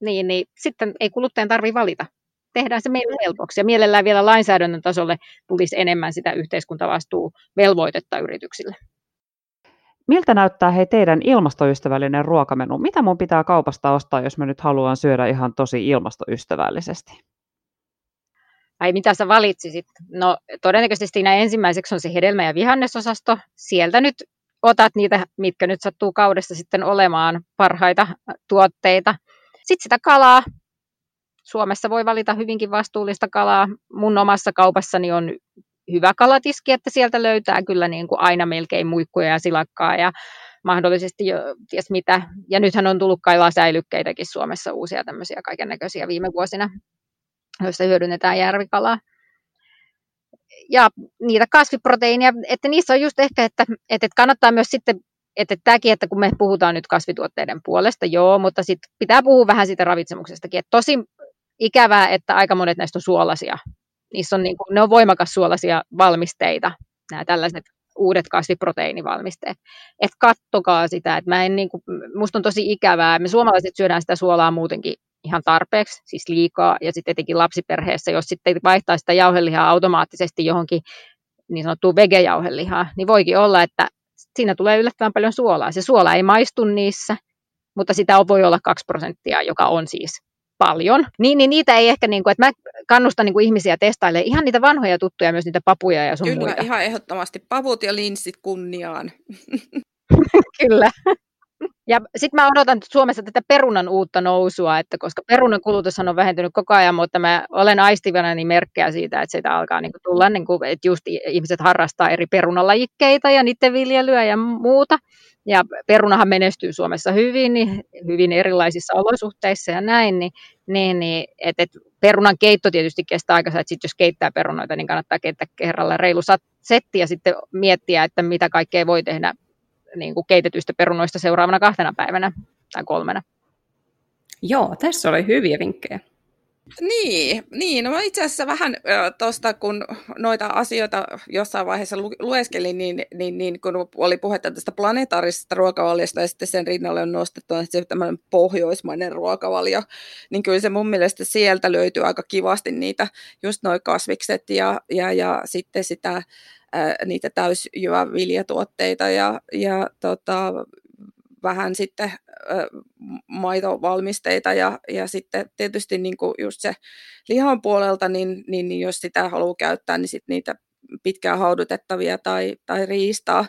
niin, niin sitten ei kuluttajan tarvitse valita. Tehdään se meille helpoksi. Ja mielellään vielä lainsäädännön tasolle tulisi enemmän sitä yhteiskuntavastuuvelvoitetta yrityksille. Miltä näyttää hei teidän ilmastoystävällinen ruokamenu? Mitä mun pitää kaupasta ostaa, jos mä nyt haluan syödä ihan tosi ilmastoystävällisesti? Ai mitä sä valitsisit? No todennäköisesti siinä ensimmäiseksi on se hedelmä- ja vihannesosasto. Sieltä nyt otat niitä, mitkä nyt sattuu kaudessa sitten olemaan parhaita tuotteita. Sitten sitä kalaa. Suomessa voi valita hyvinkin vastuullista kalaa. Mun omassa kaupassani on hyvä kalatiski, että sieltä löytää kyllä niin kuin aina melkein muikkuja ja silakkaa ja mahdollisesti jo ties mitä. Ja nythän on tullut kalasäilykkeitäkin Suomessa uusia tämmöisiä kaikennäköisiä viime vuosina, joissa hyödynnetään järvikalaa. Ja niitä kasviproteiineja, että niissä on just ehkä, että, että kannattaa myös sitten, että tämäkin, että kun me puhutaan nyt kasvituotteiden puolesta, joo, mutta sitten pitää puhua vähän siitä ravitsemuksestakin. Että tosi ikävää, että aika monet näistä on suolaisia. Niissä on niin kuin, ne on voimakas suolaisia valmisteita, nämä tällaiset uudet kasviproteiinivalmisteet. Että kattokaa sitä, että mä en niin kuin, musta on tosi ikävää. Me suomalaiset syödään sitä suolaa muutenkin ihan tarpeeksi, siis liikaa. Ja sitten etenkin lapsiperheessä, jos sitten vaihtaa sitä jauhelihaa automaattisesti johonkin niin sanottuun vegejauhelihaan, niin voikin olla, että siinä tulee yllättävän paljon suolaa. Se suola ei maistu niissä, mutta sitä voi olla kaksi prosenttia, joka on siis paljon. Niin, niin niitä ei ehkä, niin kuin, että mä kannustan niin kuin ihmisiä testailemaan ihan niitä vanhoja tuttuja, myös niitä papuja ja sun kyllä, muita. Kyllä, ihan ehdottomasti. Pavut ja linssit kunniaan. Kyllä. Ja sitten mä odotan Suomessa tätä perunan uutta nousua, että koska perunan kulutushan on vähentynyt koko ajan, mutta mä olen aistivana niin merkkejä siitä, että sitä alkaa niin kuin tulla, niin kuin, että just ihmiset harrastaa eri perunalajikkeita ja niiden viljelyä ja muuta. Ja perunahan menestyy Suomessa hyvin, niin hyvin erilaisissa olosuhteissa ja näin, niin, niin, niin että et perunan keitto tietysti kestää aikaa, että sit jos keittää perunoita, niin kannattaa keittää kerralla reilu setti ja sitten miettiä, että mitä kaikkea voi tehdä niin kuin keitetyistä perunoista seuraavana kahtena päivänä tai kolmena. Joo, tässä oli hyviä vinkkejä. Niin, niin, no itse asiassa vähän tuosta, kun noita asioita jossain vaiheessa lu- lueskelin, niin, niin, niin kun oli puhetta tästä planetaarisesta ruokavaliosta ja sitten sen rinnalle on nostettu se tämmöinen pohjoismainen ruokavalio, niin kyllä se mun mielestä sieltä löytyy aika kivasti niitä, just noi kasvikset ja, ja, ja sitten sitä, ää, niitä täysjyväviljatuotteita ja, ja tota, vähän sitten maitovalmisteita ja, ja sitten tietysti niin kuin just se lihan puolelta, niin, niin, niin jos sitä haluaa käyttää, niin sitten niitä pitkään haudutettavia tai, tai riistaa.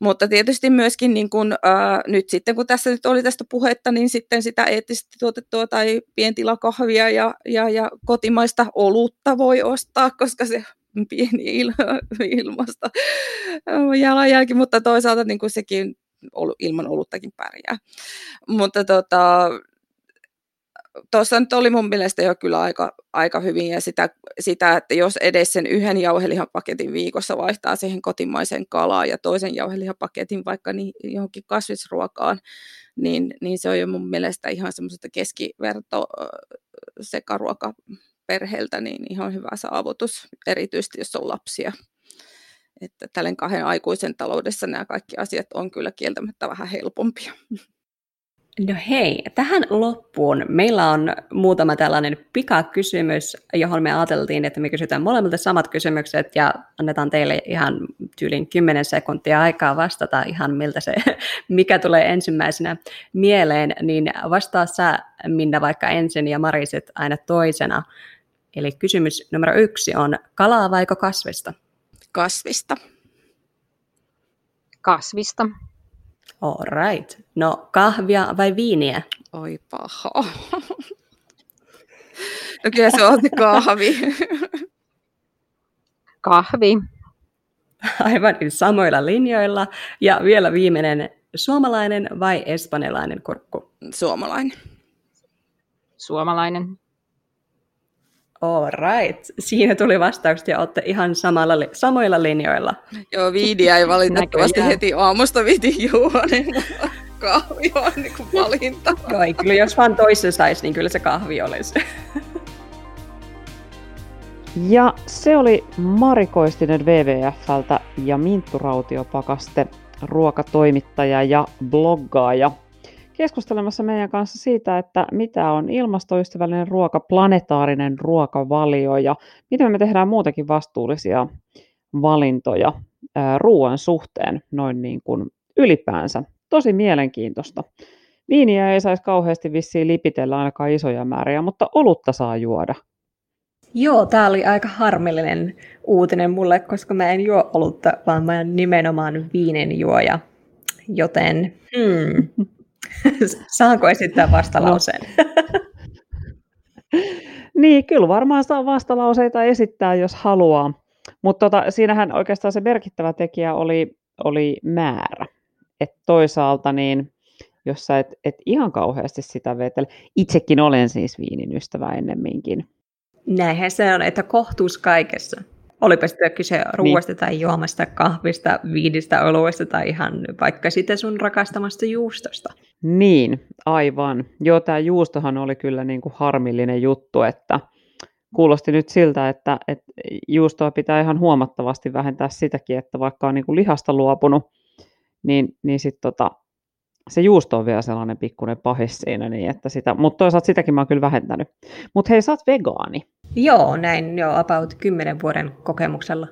Mutta tietysti myöskin niin kuin, ää, nyt sitten, kun tässä nyt oli tästä puhetta, niin sitten sitä eettisesti tuotettua tai pientilakahvia ja, ja, ja kotimaista olutta voi ostaa, koska se on pieni ilma, ilmasta jalanjälki, mutta toisaalta niin kuin sekin ilman oluttakin pärjää. Mutta tota, tuossa nyt oli mun mielestä jo kyllä aika, aika hyvin ja sitä, sitä, että jos edes sen yhden jauhelihapaketin viikossa vaihtaa siihen kotimaiseen kalaan ja toisen jauhelihapaketin vaikka niin, johonkin kasvisruokaan, niin, niin se on jo mun mielestä ihan semmoisesta keskiverto-sekaruokaperheeltä niin ihan hyvä saavutus, erityisesti jos on lapsia. Että tällen kahden aikuisen taloudessa nämä kaikki asiat on kyllä kieltämättä vähän helpompia. No hei, tähän loppuun meillä on muutama tällainen pikakysymys, johon me ajateltiin, että me kysytään molemmilta samat kysymykset ja annetaan teille ihan tyylin kymmenen sekuntia aikaa vastata ihan miltä se, mikä tulee ensimmäisenä mieleen, niin vastaa sä Minna vaikka ensin ja Mari sit aina toisena. Eli kysymys numero yksi on kalaa vaiko kasvista? Kasvista. Kasvista. All right. No kahvia vai viiniä? Oi paha. No kyllä se on kahvi. Kahvi. Aivan samoilla linjoilla. Ja vielä viimeinen, suomalainen vai espanjalainen kurkku? Suomalainen. Suomalainen. All right. Siinä tuli vastaukset ja olette ihan samalla, samoilla linjoilla. Joo, viiniä ei valitettavasti heti aamusta viti juoda, niin kahvi on niin kuin valinta. Joo, ei, kyllä jos vaan toisen saisi, niin kyllä se kahvi olisi. Ja se oli Mari Koistinen W W F:ltä ja Minttu Rautio-Pakaste, ruokatoimittaja ja bloggaaja, keskustelemassa meidän kanssa siitä, että mitä on ilmastoystävällinen ruoka, planetaarinen ruokavalio ja miten me tehdään muutakin vastuullisia valintoja ruoan suhteen noin niin kuin ylipäänsä. Tosi mielenkiintoista. Viiniä ei saisi kauheasti vissiin lipitellä ainakaan isoja määriä, mutta olutta saa juoda. Joo, tämä oli aika harmillinen uutinen mulle, koska mä en juo olutta, vaan mä en nimenomaan viinin juoja, joten... Hmm. Saanko esittää vastalauseen? No. Niin, kyllä varmaan saa vastalauseita esittää, jos haluaa. Mutta tota, siinähän oikeastaan se merkittävä tekijä oli, oli määrä. Et toisaalta, niin, jos sä et, et ihan kauheasti sitä vetele. Itsekin olen siis viinin ystävä ennemminkin. Näinhän se on, että kohtuus kaikessa. Olipa sitä kyse ruoasta niin. Tai juomasta, kahvista, viinistä, oluesta tai ihan vaikka sitä sun rakastamasta juustosta. Niin, aivan. Joo, tämä juustohan oli kyllä niin kuin harmillinen juttu, että kuulosti nyt siltä, että, että juustoa pitää ihan huomattavasti vähentää sitäkin, että vaikka on niin kuin lihasta luopunut, niin, niin sit tota, se juusto on vielä sellainen pikkuinen pahis siinä, niin että sitä, mutta toisaalta sitäkin mä oon kyllä vähentänyt. Mutta hei, sä oot vegaani. Joo, näin jo about kymmenen vuoden kokemuksella.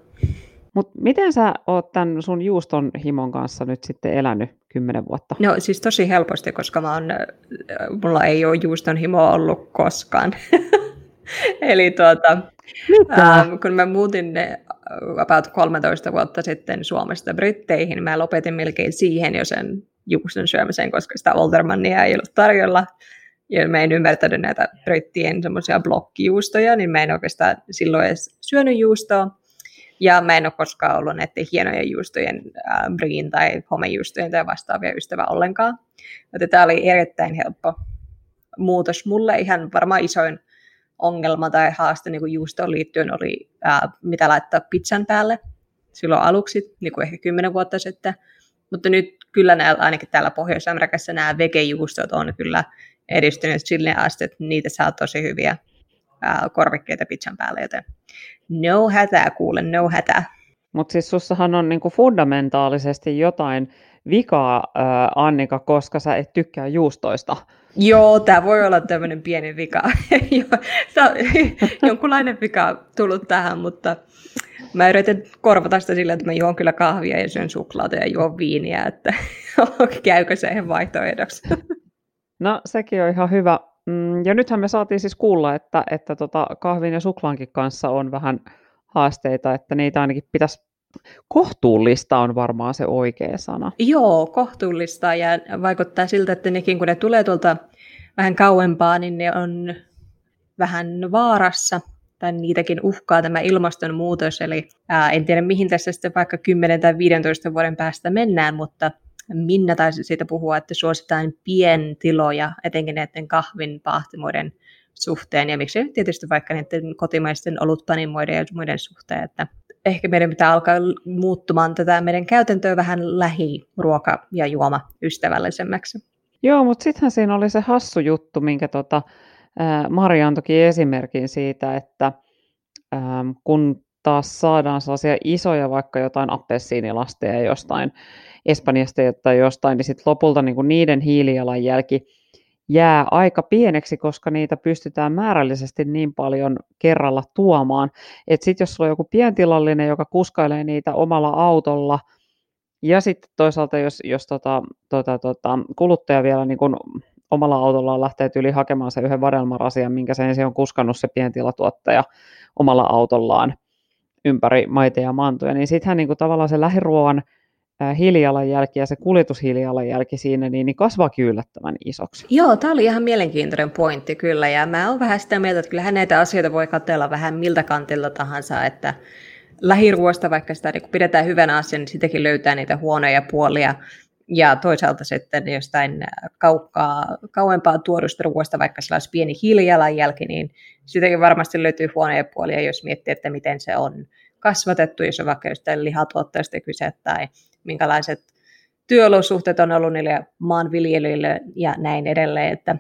Mut miten sä oot tämän sun juuston himon kanssa nyt sitten elänyt kymmenen vuotta? No siis tosi helposti, koska mä oon, mulla ei ole juuston himoa ollut koskaan. Eli tuota, äh, kun mä muutin ne about kolmetoista vuotta sitten Suomesta Britteihin, mä lopetin melkein siihen jo sen juuston syömiseen, koska sitä Oldermannia ei ollut tarjolla. Ja mä en ymmärtänyt näitä brittien semmoisia blokkijuustoja, niin mä en oikeastaan silloin edes syönyt juustoa. Ja mä en ole koskaan ollut näiden hienojen juustojen, äh, brin tai homejuustojen tai vastaavia ystävä ollenkaan. Mutta tämä oli erittäin helppo muutos mulle. Ihan varmaan isoin ongelma tai haaste niin kuin juustoon liittyen oli, äh, mitä laittaa pizzan päälle silloin aluksi, niin kuin ehkä kymmenen vuotta sitten. Mutta nyt kyllä nämä, ainakin täällä Pohjois-Amerikassa nämä vegejuustot on kyllä edistyneet silleen asti, että niitä saa tosi hyviä ää, korvikkeita pizzan päälle, joten no hätää kuule, no hätää. Mutta siis sussahan on niinku fundamentaalisesti jotain vikaa, ää, Annika, koska sä et tykkää juustoista. Joo, tämä voi olla tämmöinen pieni vika. Jonkunlainen vika tullut tähän, mutta mä yritän korvata sitä sillä, että mä juon kyllä kahvia ja syön suklaata ja juon viiniä, että käykö se ihan vaihtoehdoksi. No sekin on ihan hyvä. Ja nythän me saatiin siis kuulla, että, että tota kahvin ja suklaankin kanssa on vähän haasteita, että niitä ainakin pitäisi kohtuullista on varmaan se oikea sana. Joo, kohtuullista ja vaikuttaa siltä, että nekin kun ne tulee tuolta vähän kauempaa, niin ne on vähän vaarassa. Tai niitäkin uhkaa tämä ilmastonmuutos, eli ää, en tiedä mihin tässä sitten vaikka kymmenen tai viidentoista vuoden päästä mennään, mutta Minna taisi siitä puhua, että suositaan pientiloja, etenkin näiden kahvinpaahtimoiden suhteen, ja miksei tietysti vaikka näiden kotimaisten olutpanimoiden ja muiden suhteen, että ehkä meidän pitää alkaa muuttumaan tätä meidän käytäntöä vähän lähiruoka- ja juomaystävällisemmäksi. Joo, mutta sittenhän siinä oli se hassu juttu, minkä tota... Mari antoikin esimerkin siitä, että kun taas saadaan sellaisia isoja, vaikka jotain appelsiinilasteja jostain Espanjasta tai jostain, niin sitten lopulta niin kuin niiden hiilijalanjälki jää aika pieneksi, koska niitä pystytään määrällisesti niin paljon kerralla tuomaan. Että sitten jos sulla on joku pientilallinen, joka kuskailee niitä omalla autolla, ja sitten toisaalta jos, jos tota, tota, tota, kuluttaja vielä niin kun omalla autollaan lähtee yli hakemaan se yhden vadelmarasian, minkä se ensin on kuskannut se pientilatuottaja omalla autollaan ympäri maita ja mantuja, niin sittenhän niin tavallaan se lähiruoan hiilijalanjälki ja se kuljetushiilijalanjälki siinä niin, niin kasvaakin yllättävän isoksi. Joo, tämä oli ihan mielenkiintoinen pointti kyllä, ja mä oon vähän sitä mieltä, että kyllähän näitä asioita voi katsella vähän miltä kantilta tahansa, että lähiruoasta, vaikka sitä niin pidetään hyvänä asiana, niin sitäkin löytää niitä huonoja puolia, ja toisaalta sitten jostain kaukaa, kauempaa tuodusta ruoasta, vaikka sillä olisi pieni hiilijalanjälki, niin sitäkin varmasti löytyy huonoja puolia, jos miettii, että miten se on kasvatettu, jos on vaikka jostain lihatuotteista kyse, tai minkälaiset työolosuhteet on ollut niille maanviljelijöille ja näin edelleen, että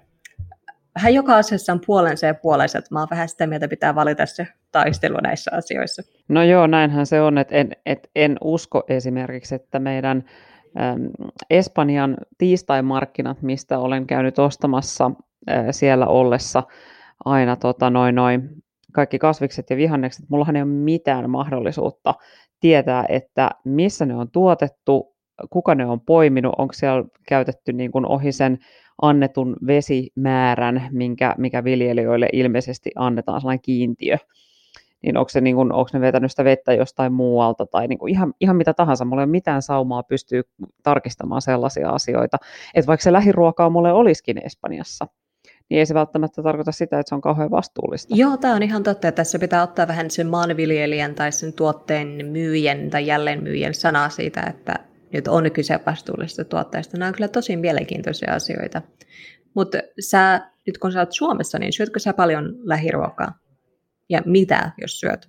vähän joka asiassa on puolensa ja puolensa, että mä oon vähän sitä mieltä, pitää valita se taistelu näissä asioissa. No joo, näinhän se on, että en, et en usko esimerkiksi, että meidän äm, Espanjan tiistaimarkkinat, mistä olen käynyt ostamassa äh, siellä ollessa aina tota, noin, noin, kaikki kasvikset ja vihannekset, mullahan ei ole mitään mahdollisuutta tietää, että missä ne on tuotettu, kuka ne on poiminut, onko siellä käytetty niin kuin ohi sen annetun vesimäärän, minkä, mikä viljelijöille ilmeisesti annetaan sellainen kiintiö. Niin onko, se niin kuin, onko ne vetänyt sitä vettä jostain muualta tai niin kuin ihan, ihan mitä tahansa. Mulla ei ole mitään saumaa pystyy tarkistamaan sellaisia asioita, että vaikka se lähiruokaa mulle olisikin Espanjassa, niin ei se välttämättä tarkoita sitä, että se on kauhean vastuullista. Joo, tämä on ihan totta. Tässä pitää ottaa vähän sen maanviljelijän tai sen tuotteen myyjän tai jälleenmyyjän sanaa siitä, että nyt on kyse vastuullisista tuotteista. Nämä on kyllä tosi mielenkiintoisia asioita. Mutta sä, nyt kun sä oot Suomessa, niin syötkö sä paljon lähiruokaa? Ja mitä, jos syöt?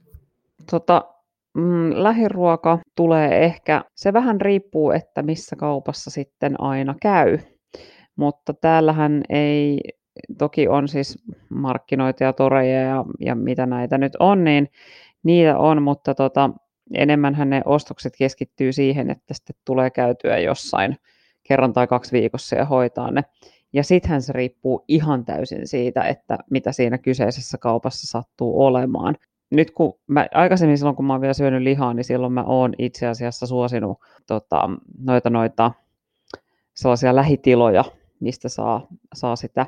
Tota, mm, lähiruoka tulee ehkä, se vähän riippuu, että missä kaupassa sitten aina käy. Mutta täällähän ei, toki on siis markkinoita ja toreja ja, ja mitä näitä nyt on, niin niitä on, mutta tota, enemmänhän ne ostokset keskittyy siihen, että sitten tulee käytyä jossain kerran tai kaksi viikossa ja hoitaa ne. Ja sittenhän se riippuu ihan täysin siitä, että mitä siinä kyseisessä kaupassa sattuu olemaan. Nyt kun mä, aikaisemmin silloin, kun mä oon vielä syönyt lihaa, niin silloin mä oon itse asiassa suosinut tota, noita, noita sellaisia lähitiloja, mistä saa, saa sitä.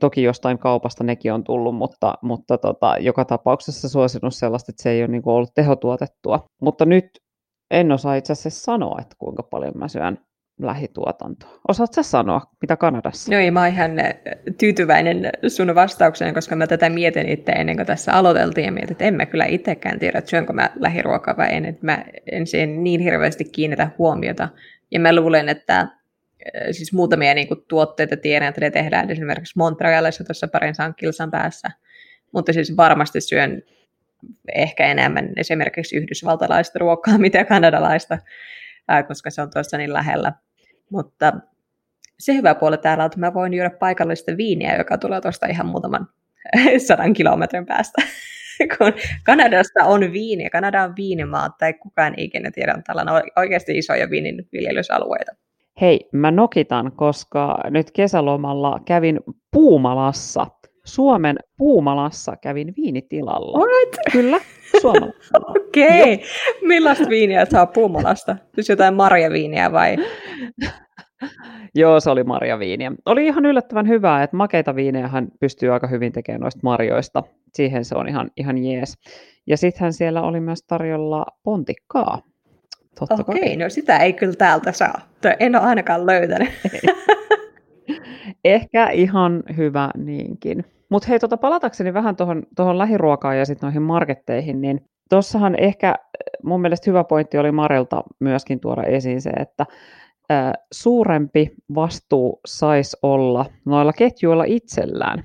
Toki jostain kaupasta nekin on tullut, mutta, mutta tota, joka tapauksessa suosinut sellaista, että se ei ole niin kuin ollut tehotuotettua. Mutta nyt en osaa itse asiassa sanoa, että kuinka paljon mä syön lähituotantoa. Osaatko sä sanoa, mitä Kanadassa? No ei, mä oon ihan tyytyväinen sun vastaukseen, koska mä tätä mietin itse ennen kuin tässä aloiteltiin ja mietin, että en mä kyllä itsekään tiedä, että syönkö mä lähiruokaa vai en, että mä en siihen niin hirveästi kiinnitä huomiota. Ja mä luulen, että siis muutamia niin kuin, tuotteita tiedän, että ne tehdään esimerkiksi Montrealissa tuossa parin sankilsan päässä, mutta siis varmasti syön ehkä enemmän esimerkiksi yhdysvaltalaista ruokaa, mitä kanadalaista, koska se on tuossa niin lähellä. Mutta se hyvä puoli täällä on, että mä voin juoda paikallista viiniä, joka tulee tuosta ihan muutaman sadan kilometrin päästä. Kun Kanadasta on viini, Kanada on viinimaa, tai kukaan ikinä tiedä, on tällainen oikeasti isoja viinin viljelysalueita. Hei, mä nokitan, koska nyt kesälomalla kävin Puumalassa, Suomen Puumalassa kävin viinitilalla. What? Kyllä, Suomella. Okei, okay. Millaista viiniä saa Puumalasta? Siis jotain marjaviiniä vai? Joo, se oli marjaviiniä. Oli ihan yllättävän hyvää, että makeita viinejähän pystyy aika hyvin tekemään noista marjoista. Siihen se on ihan, ihan jees. Ja sittenhän siellä oli myös tarjolla pontikkaa. Totta. Okei, kai. No sitä ei kyllä täältä saa. En ole ainakaan löytänyt. Ehkä ihan hyvä niinkin. Mutta hei, tota, palatakseni vähän tuohon lähiruokaan ja sitten noihin marketteihin, niin tuossahan ehkä mun mielestä hyvä pointti oli Marilta myöskin tuoda esiin se, että ä, suurempi vastuu saisi olla noilla ketjuilla itsellään.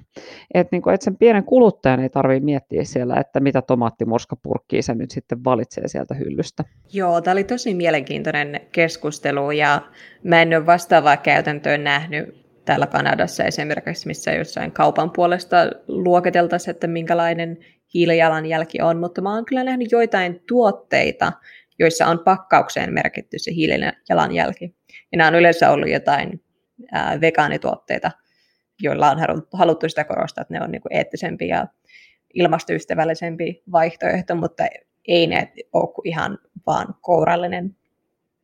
Että niinku, et sen pienen kuluttajan ei tarvitse miettiä siellä, että mitä tomaattimurskapurkkiä se nyt sitten valitsee sieltä hyllystä. Joo, tämä oli tosi mielenkiintoinen keskustelu ja mä en ole vastaavaa käytäntöä nähnyt täällä Kanadassa esimerkiksi, missä jossain kaupan puolesta luokiteltaisiin, että minkälainen hiilijalanjälki on, mutta mä oon kyllä nähnyt joitain tuotteita, joissa on pakkaukseen merkitty se hiilijalanjälki. Ja nämä on yleensä ollut jotain ää, vegaanituotteita, joilla on haluttu sitä korostaa, että ne on niinku eettisempi ja ilmastoystävällisempi vaihtoehto, mutta ei ne ole ihan vaan kourallinen.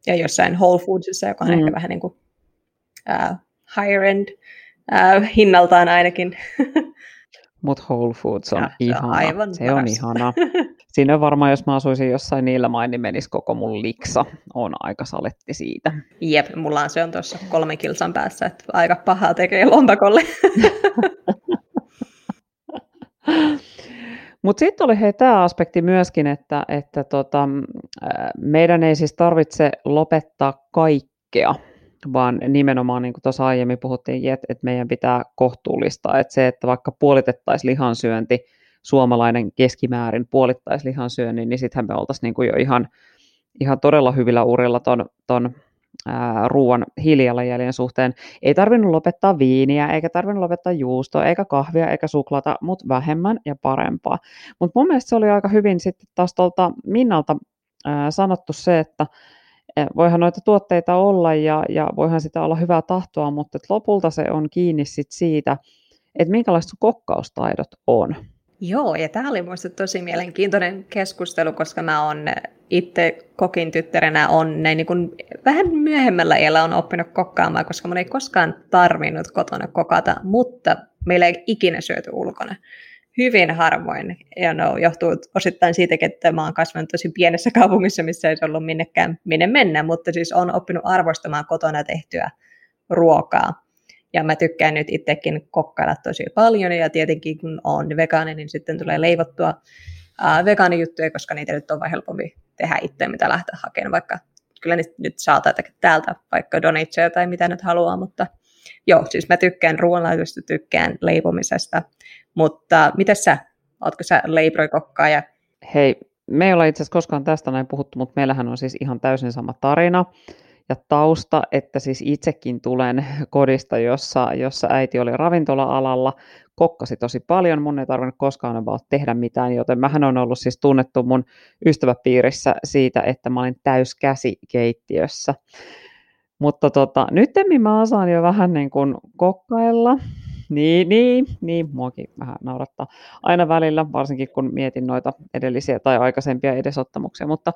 Ja jossain Whole Foodsissa, joka on mm. ehkä vähän niin kuin ää, higher end, ää, hinnaltaan ainakin. Mutta Whole Foods on ja, ihana. Se paras. On ihana. Siinä varmaan, jos mä asuisin jossain niillä main, niin menisi koko mun liksa. On aika saletti siitä. Jep, mulla on se on tuossa kolmen kilsan päässä, että aika pahaa tekee lompakolle. Mutta sitten oli hei tämä aspekti myöskin, että, että tota, meidän ei siis tarvitse lopettaa kaikkea, vaan nimenomaan niin kuin tuossa aiemmin puhuttiin, että, että meidän pitää kohtuullistaa, että se, että vaikka puolitettaisiin lihansyönti, suomalainen keskimäärin puolittaisi lihansyönnin, niin sittenhän me oltaisiin niin jo ihan, ihan todella hyvillä urilla ton, ton ää, ruoan hiilijalanjäljen suhteen. Ei tarvinnut lopettaa viiniä, eikä tarvinnut lopettaa juustoa, eikä kahvia, eikä suklaata, mutta vähemmän ja parempaa. Mutta mun mielestä se oli aika hyvin sitten taas tuolta Minnalta ää, sanottu se, että voihan noita tuotteita olla ja, ja voihan sitä olla hyvää tahtoa, mutta lopulta se on kiinni sit siitä, että minkälaiset sun kokkaustaidot on. Joo, ja tämä oli minusta tosi mielenkiintoinen keskustelu, koska mä oon itse kokin tyttärenä on näin niin kuin vähän myöhemmällä iällä on oppinut kokkaamaan, koska minun ei koskaan tarvinnut kotona kokata, mutta meillä ei ikinä syöty ulkona. Hyvin harvoin, ja no, johtuu osittain siitäkin, että mä oon kasvanut tosi pienessä kaupungissa, missä ei ollut minnekään minne mennä, mutta siis on oppinut arvostamaan kotona tehtyä ruokaa. Ja mä tykkään nyt itsekin kokkailla tosi paljon, ja tietenkin kun on vegaani, niin sitten tulee leivottua ää, vegaanijuttuja, koska niitä nyt on vaan helpompi tehdä itse, mitä lähteä hakemaan, vaikka kyllä nyt saa täältä vaikka donitseja tai mitä nyt haluaa, mutta joo, siis mä tykkään ruoanlaitosta, tykkään leipomisesta, mutta mitäs sä, ootko sä leiproi-kokkaaja? Hei, me ei ole itse asiassa koskaan tästä näin puhuttu, mutta meillähän on siis ihan täysin sama tarina. Ja tausta, että siis itsekin tulen kodista, jossa, jossa äiti oli ravintola-alalla, kokkasi tosi paljon, mun ei tarvinnut koskaan vaan tehdä mitään, joten mähän on ollut siis tunnettu mun ystäväpiirissä siitä, että mä olin täyskäsi keittiössä. Mutta tota, nyttemmin mä osaan jo vähän niin kuin kokkailla. Niin, niin, niin, muakin vähän naurattaa aina välillä, varsinkin kun mietin noita edellisiä tai aikaisempia edesottamuksia, mutta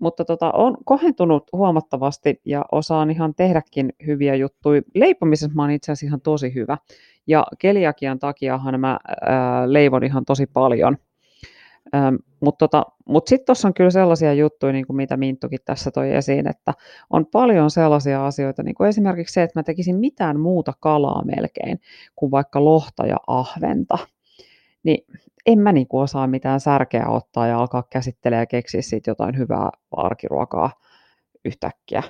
Mutta tota, on kohentunut huomattavasti ja osaan ihan tehdäkin hyviä juttuja. Leipomisessa mä oon itse asiassa ihan tosi hyvä. Ja keliakian takiahan mä ää, leivon ihan tosi paljon. Mutta tota, mut sitten tuossa on kyllä sellaisia juttuja, niin kuin mitä Minttukin tässä toi esiin, että on paljon sellaisia asioita, niin kuin esimerkiksi se, että mä tekisin mitään muuta kalaa melkein kuin vaikka lohta ja ahventa. Niin en mä niin kuin osaa mitään särkeä ottaa ja alkaa käsittelemään ja keksiä siitä jotain hyvää arkiruokaa yhtäkkiä.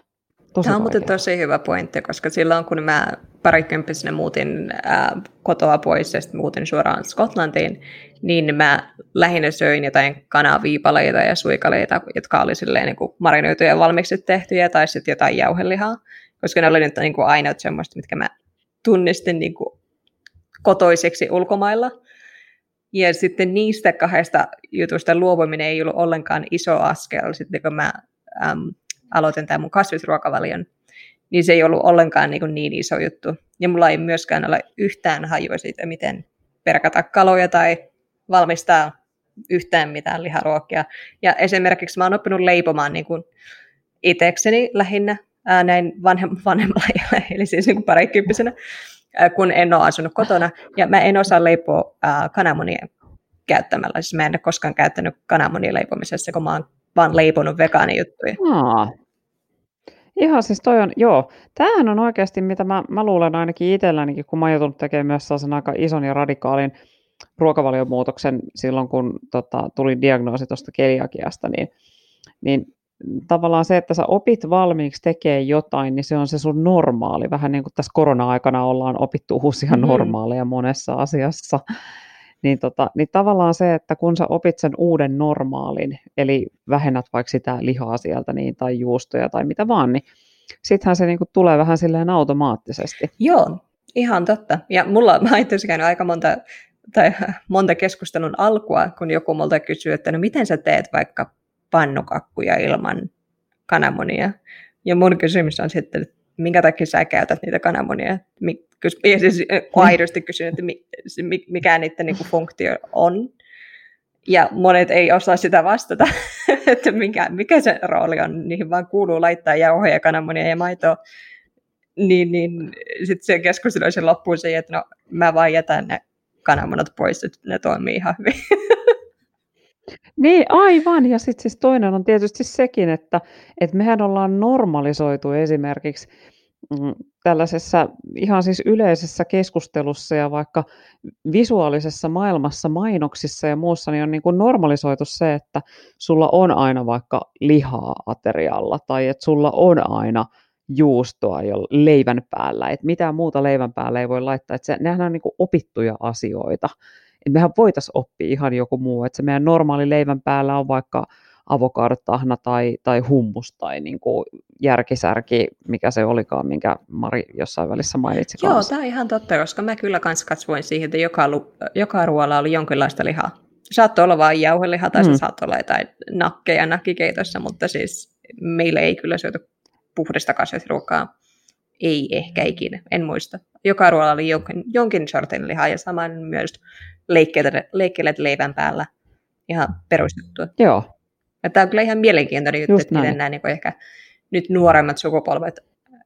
Tosi Tämä on muuten tosi hyvä pointti, koska silloin kun mä parikymppisenä muutin ää, kotoa pois ja sitten muutin suoraan Skotlantiin, niin mä lähinnä söin jotain kanaviipaleita ja suikaleita, jotka oli silleen niin kuin marinoituja valmiiksi tehtyjä tai sitten jotain jauhelihaa, koska ne oli nyt niin kuin ainoat semmoista, mitkä mä tunnistin niin kuin kotoiseksi ulkomailla. Ja sitten niistä kahdesta jutusta luopuminen ei ollut ollenkaan iso askel, sitten kun mä äm, aloitin tämän mun kasvisruokavalion, niin se ei ollut ollenkaan niin, niin iso juttu. Ja mulla ei myöskään ole yhtään hajua siitä, miten perkata kaloja tai valmistaa yhtään mitään liharuokia. Ja esimerkiksi mä oon oppinut leipomaan niin kuin itsekseni lähinnä ää, näin vanhem- vanhemmalla ajalla, eli siis niin kuin parikymppisenä, kun en ole asunut kotona, ja mä en osaa leipoa äh, kananmunia käyttämällä. Siis mä en ole koskaan käyttänyt kananmunia leipomisessa, kun mä oon vaan leiponut vegaanijuttuja. Aa. Ihan siis toi on, joo. Tämähän on oikeasti, mitä mä, mä luulen ainakin itsellänikin, kun mä oon joutunut tekemään myös sellaisen aika ison ja radikaalin ruokavaliomuutoksen silloin, kun tota, tuli diagnoosi tuosta keliakiasta, niin, niin tavallaan se, että sä opit valmiiksi tekemään jotain, niin se on se sun normaali. Vähän niin kuin tässä korona-aikana ollaan opittu uusia normaaleja mm. monessa asiassa. Niin, tota, niin tavallaan se, että kun sä opit sen uuden normaalin, eli vähennät vaikka sitä lihaa sieltä niin, tai juustoja tai mitä vaan, niin sittenhän se niin kuin tulee vähän silleen automaattisesti. Joo, ihan totta. Ja mulla, mä oon itse asiassa käynyt aika monta tai monta keskustelun alkua, kun joku multa kysyy, että no miten sä teet vaikka pannukakkuja ilman kananmunia. Ja mun kysymys on sitten, että minkä takia sä käytät niitä kananmunia. Ja siis aidosti kysyn, että mikä niiden niinku funktio on. Ja monet ei osaa sitä vastata, että mikä, mikä se rooli on. Niihin vaan kuuluu laittaa jauhoja, kananmunia ja maitoa. Niin, niin sitten se keskustelu sen loppuun se, että no mä vaan jätän ne kananmunat pois, että ne toimii ihan hyvin. Niin, aivan. Ja sitten siis toinen on tietysti sekin, että, että mehän ollaan normalisoitu esimerkiksi mm, tällaisessa ihan siis yleisessä keskustelussa ja vaikka visuaalisessa maailmassa, mainoksissa ja muussa, niin on niin kuin normalisoitu se, että sulla on aina vaikka lihaa aterialla tai että sulla on aina juustoa jo leivän päällä, että mitään muuta leivän päälle ei voi laittaa, että nehän on niin kuin opittuja asioita. Et mehän voitaisiin oppia ihan joku muu, että se meidän normaali leivän päällä on vaikka avokadotahna tai, tai hummus tai niin kuin järkisärki, mikä se olikaan, minkä Mari jossain välissä mainitsi. Joo, tämä on ihan totta, koska mä kyllä kans katsoin siihen, että joka, joka ruoalla oli jonkinlaista lihaa. Saattoi olla vain jauhelihaa tai mm. se saattoi olla jotain nakkeja nakkikeitossa, mutta siis meillä ei kyllä syöty puhdasta kasvisruokaa. Ei ehkä ikinä, en muista. Joka ruoalla oli jonkin, jonkin sortin lihaa ja saman myös leikkelet leivän päällä ihan perustettua. Joo. Ja tämä on kyllä ihan mielenkiintoinen juttu, että miten nämä niin ehkä nyt nuoremmat sukupolvet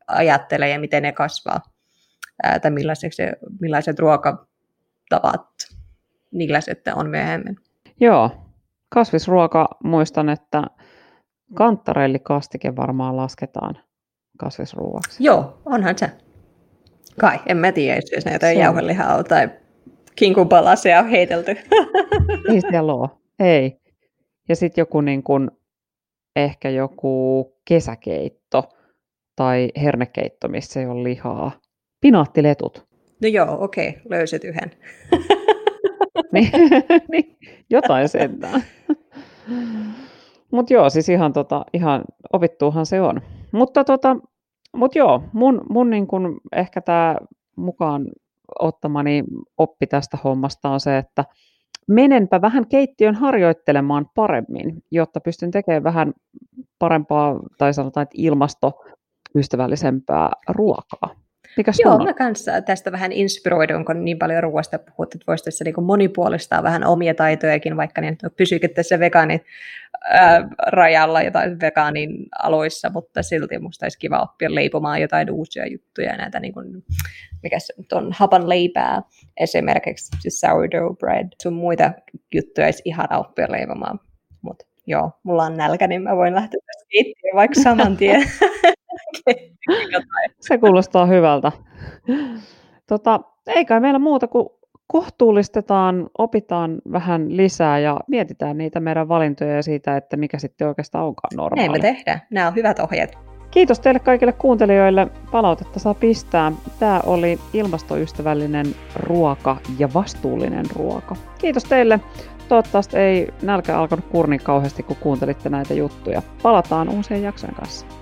ajattelee ja miten ne kasvaa. Ää, tai millaiset, millaiset ruokatavat niillä sitten on myöhemmin. Joo. Kasvisruoka, muistan, että kanttarellikastike varmaan lasketaan kasvisruoaksi. Joo, onhan se. Kai, en mä tiedä, jos näitä jauhelihaa tai kinkupalasia on heitelty. Ei siellä ole, ei. Ja sitten joku niin kun, ehkä joku kesäkeitto tai hernekeitto, missä ei ole lihaa. Pinaattiletut. No joo, okei, okay, löysit yhden. niin, niin, jotain sentään. Mut joo, siis ihan, tota, ihan opittuuhan se on. Mutta tota, mut joo, mun, mun niin kun ehkä tämä mukaan ottamani oppi tästä hommasta on se, että menenpä vähän keittiön harjoittelemaan paremmin, jotta pystyn tekemään vähän parempaa tai sanotaan, että ilmastoystävällisempää ruokaa. Mikäs joo, on? Mä kanssa tästä vähän inspiroidun, kun niin paljon ruoasta puhut, että voisi tässä niin monipuolistaa vähän omia taitojakin, vaikka niin pysyykin tässä vegaanin ää, rajalla jotain vegaanin aloissa, mutta silti musta olisi kiva oppia leipomaan jotain uusia juttuja, näitä niin kuin, mikä se on, hapan leipää esimerkiksi, siis sourdough bread, sun muita juttuja olisi ihana oppia leipomaan, mutta joo, mulla on nälkä, niin mä voin lähteä tästä keittiöön vaikka saman tien. Se kuulostaa hyvältä. Tota, ei kai meillä muuta kuin kohtuullistetaan, opitaan vähän lisää ja mietitään niitä meidän valintoja siitä, että mikä sitten oikeastaan onkaan normaali. Näin me tehdään. Nämä on hyvät ohjeet. Kiitos teille kaikille kuuntelijoille. Palautetta saa pistää. Tämä oli ilmastoystävällinen ruoka ja vastuullinen ruoka. Kiitos teille. Toivottavasti ei nälkä alkanut kurnin kauheasti, kun kuuntelitte näitä juttuja. Palataan uusien jaksojen kanssa.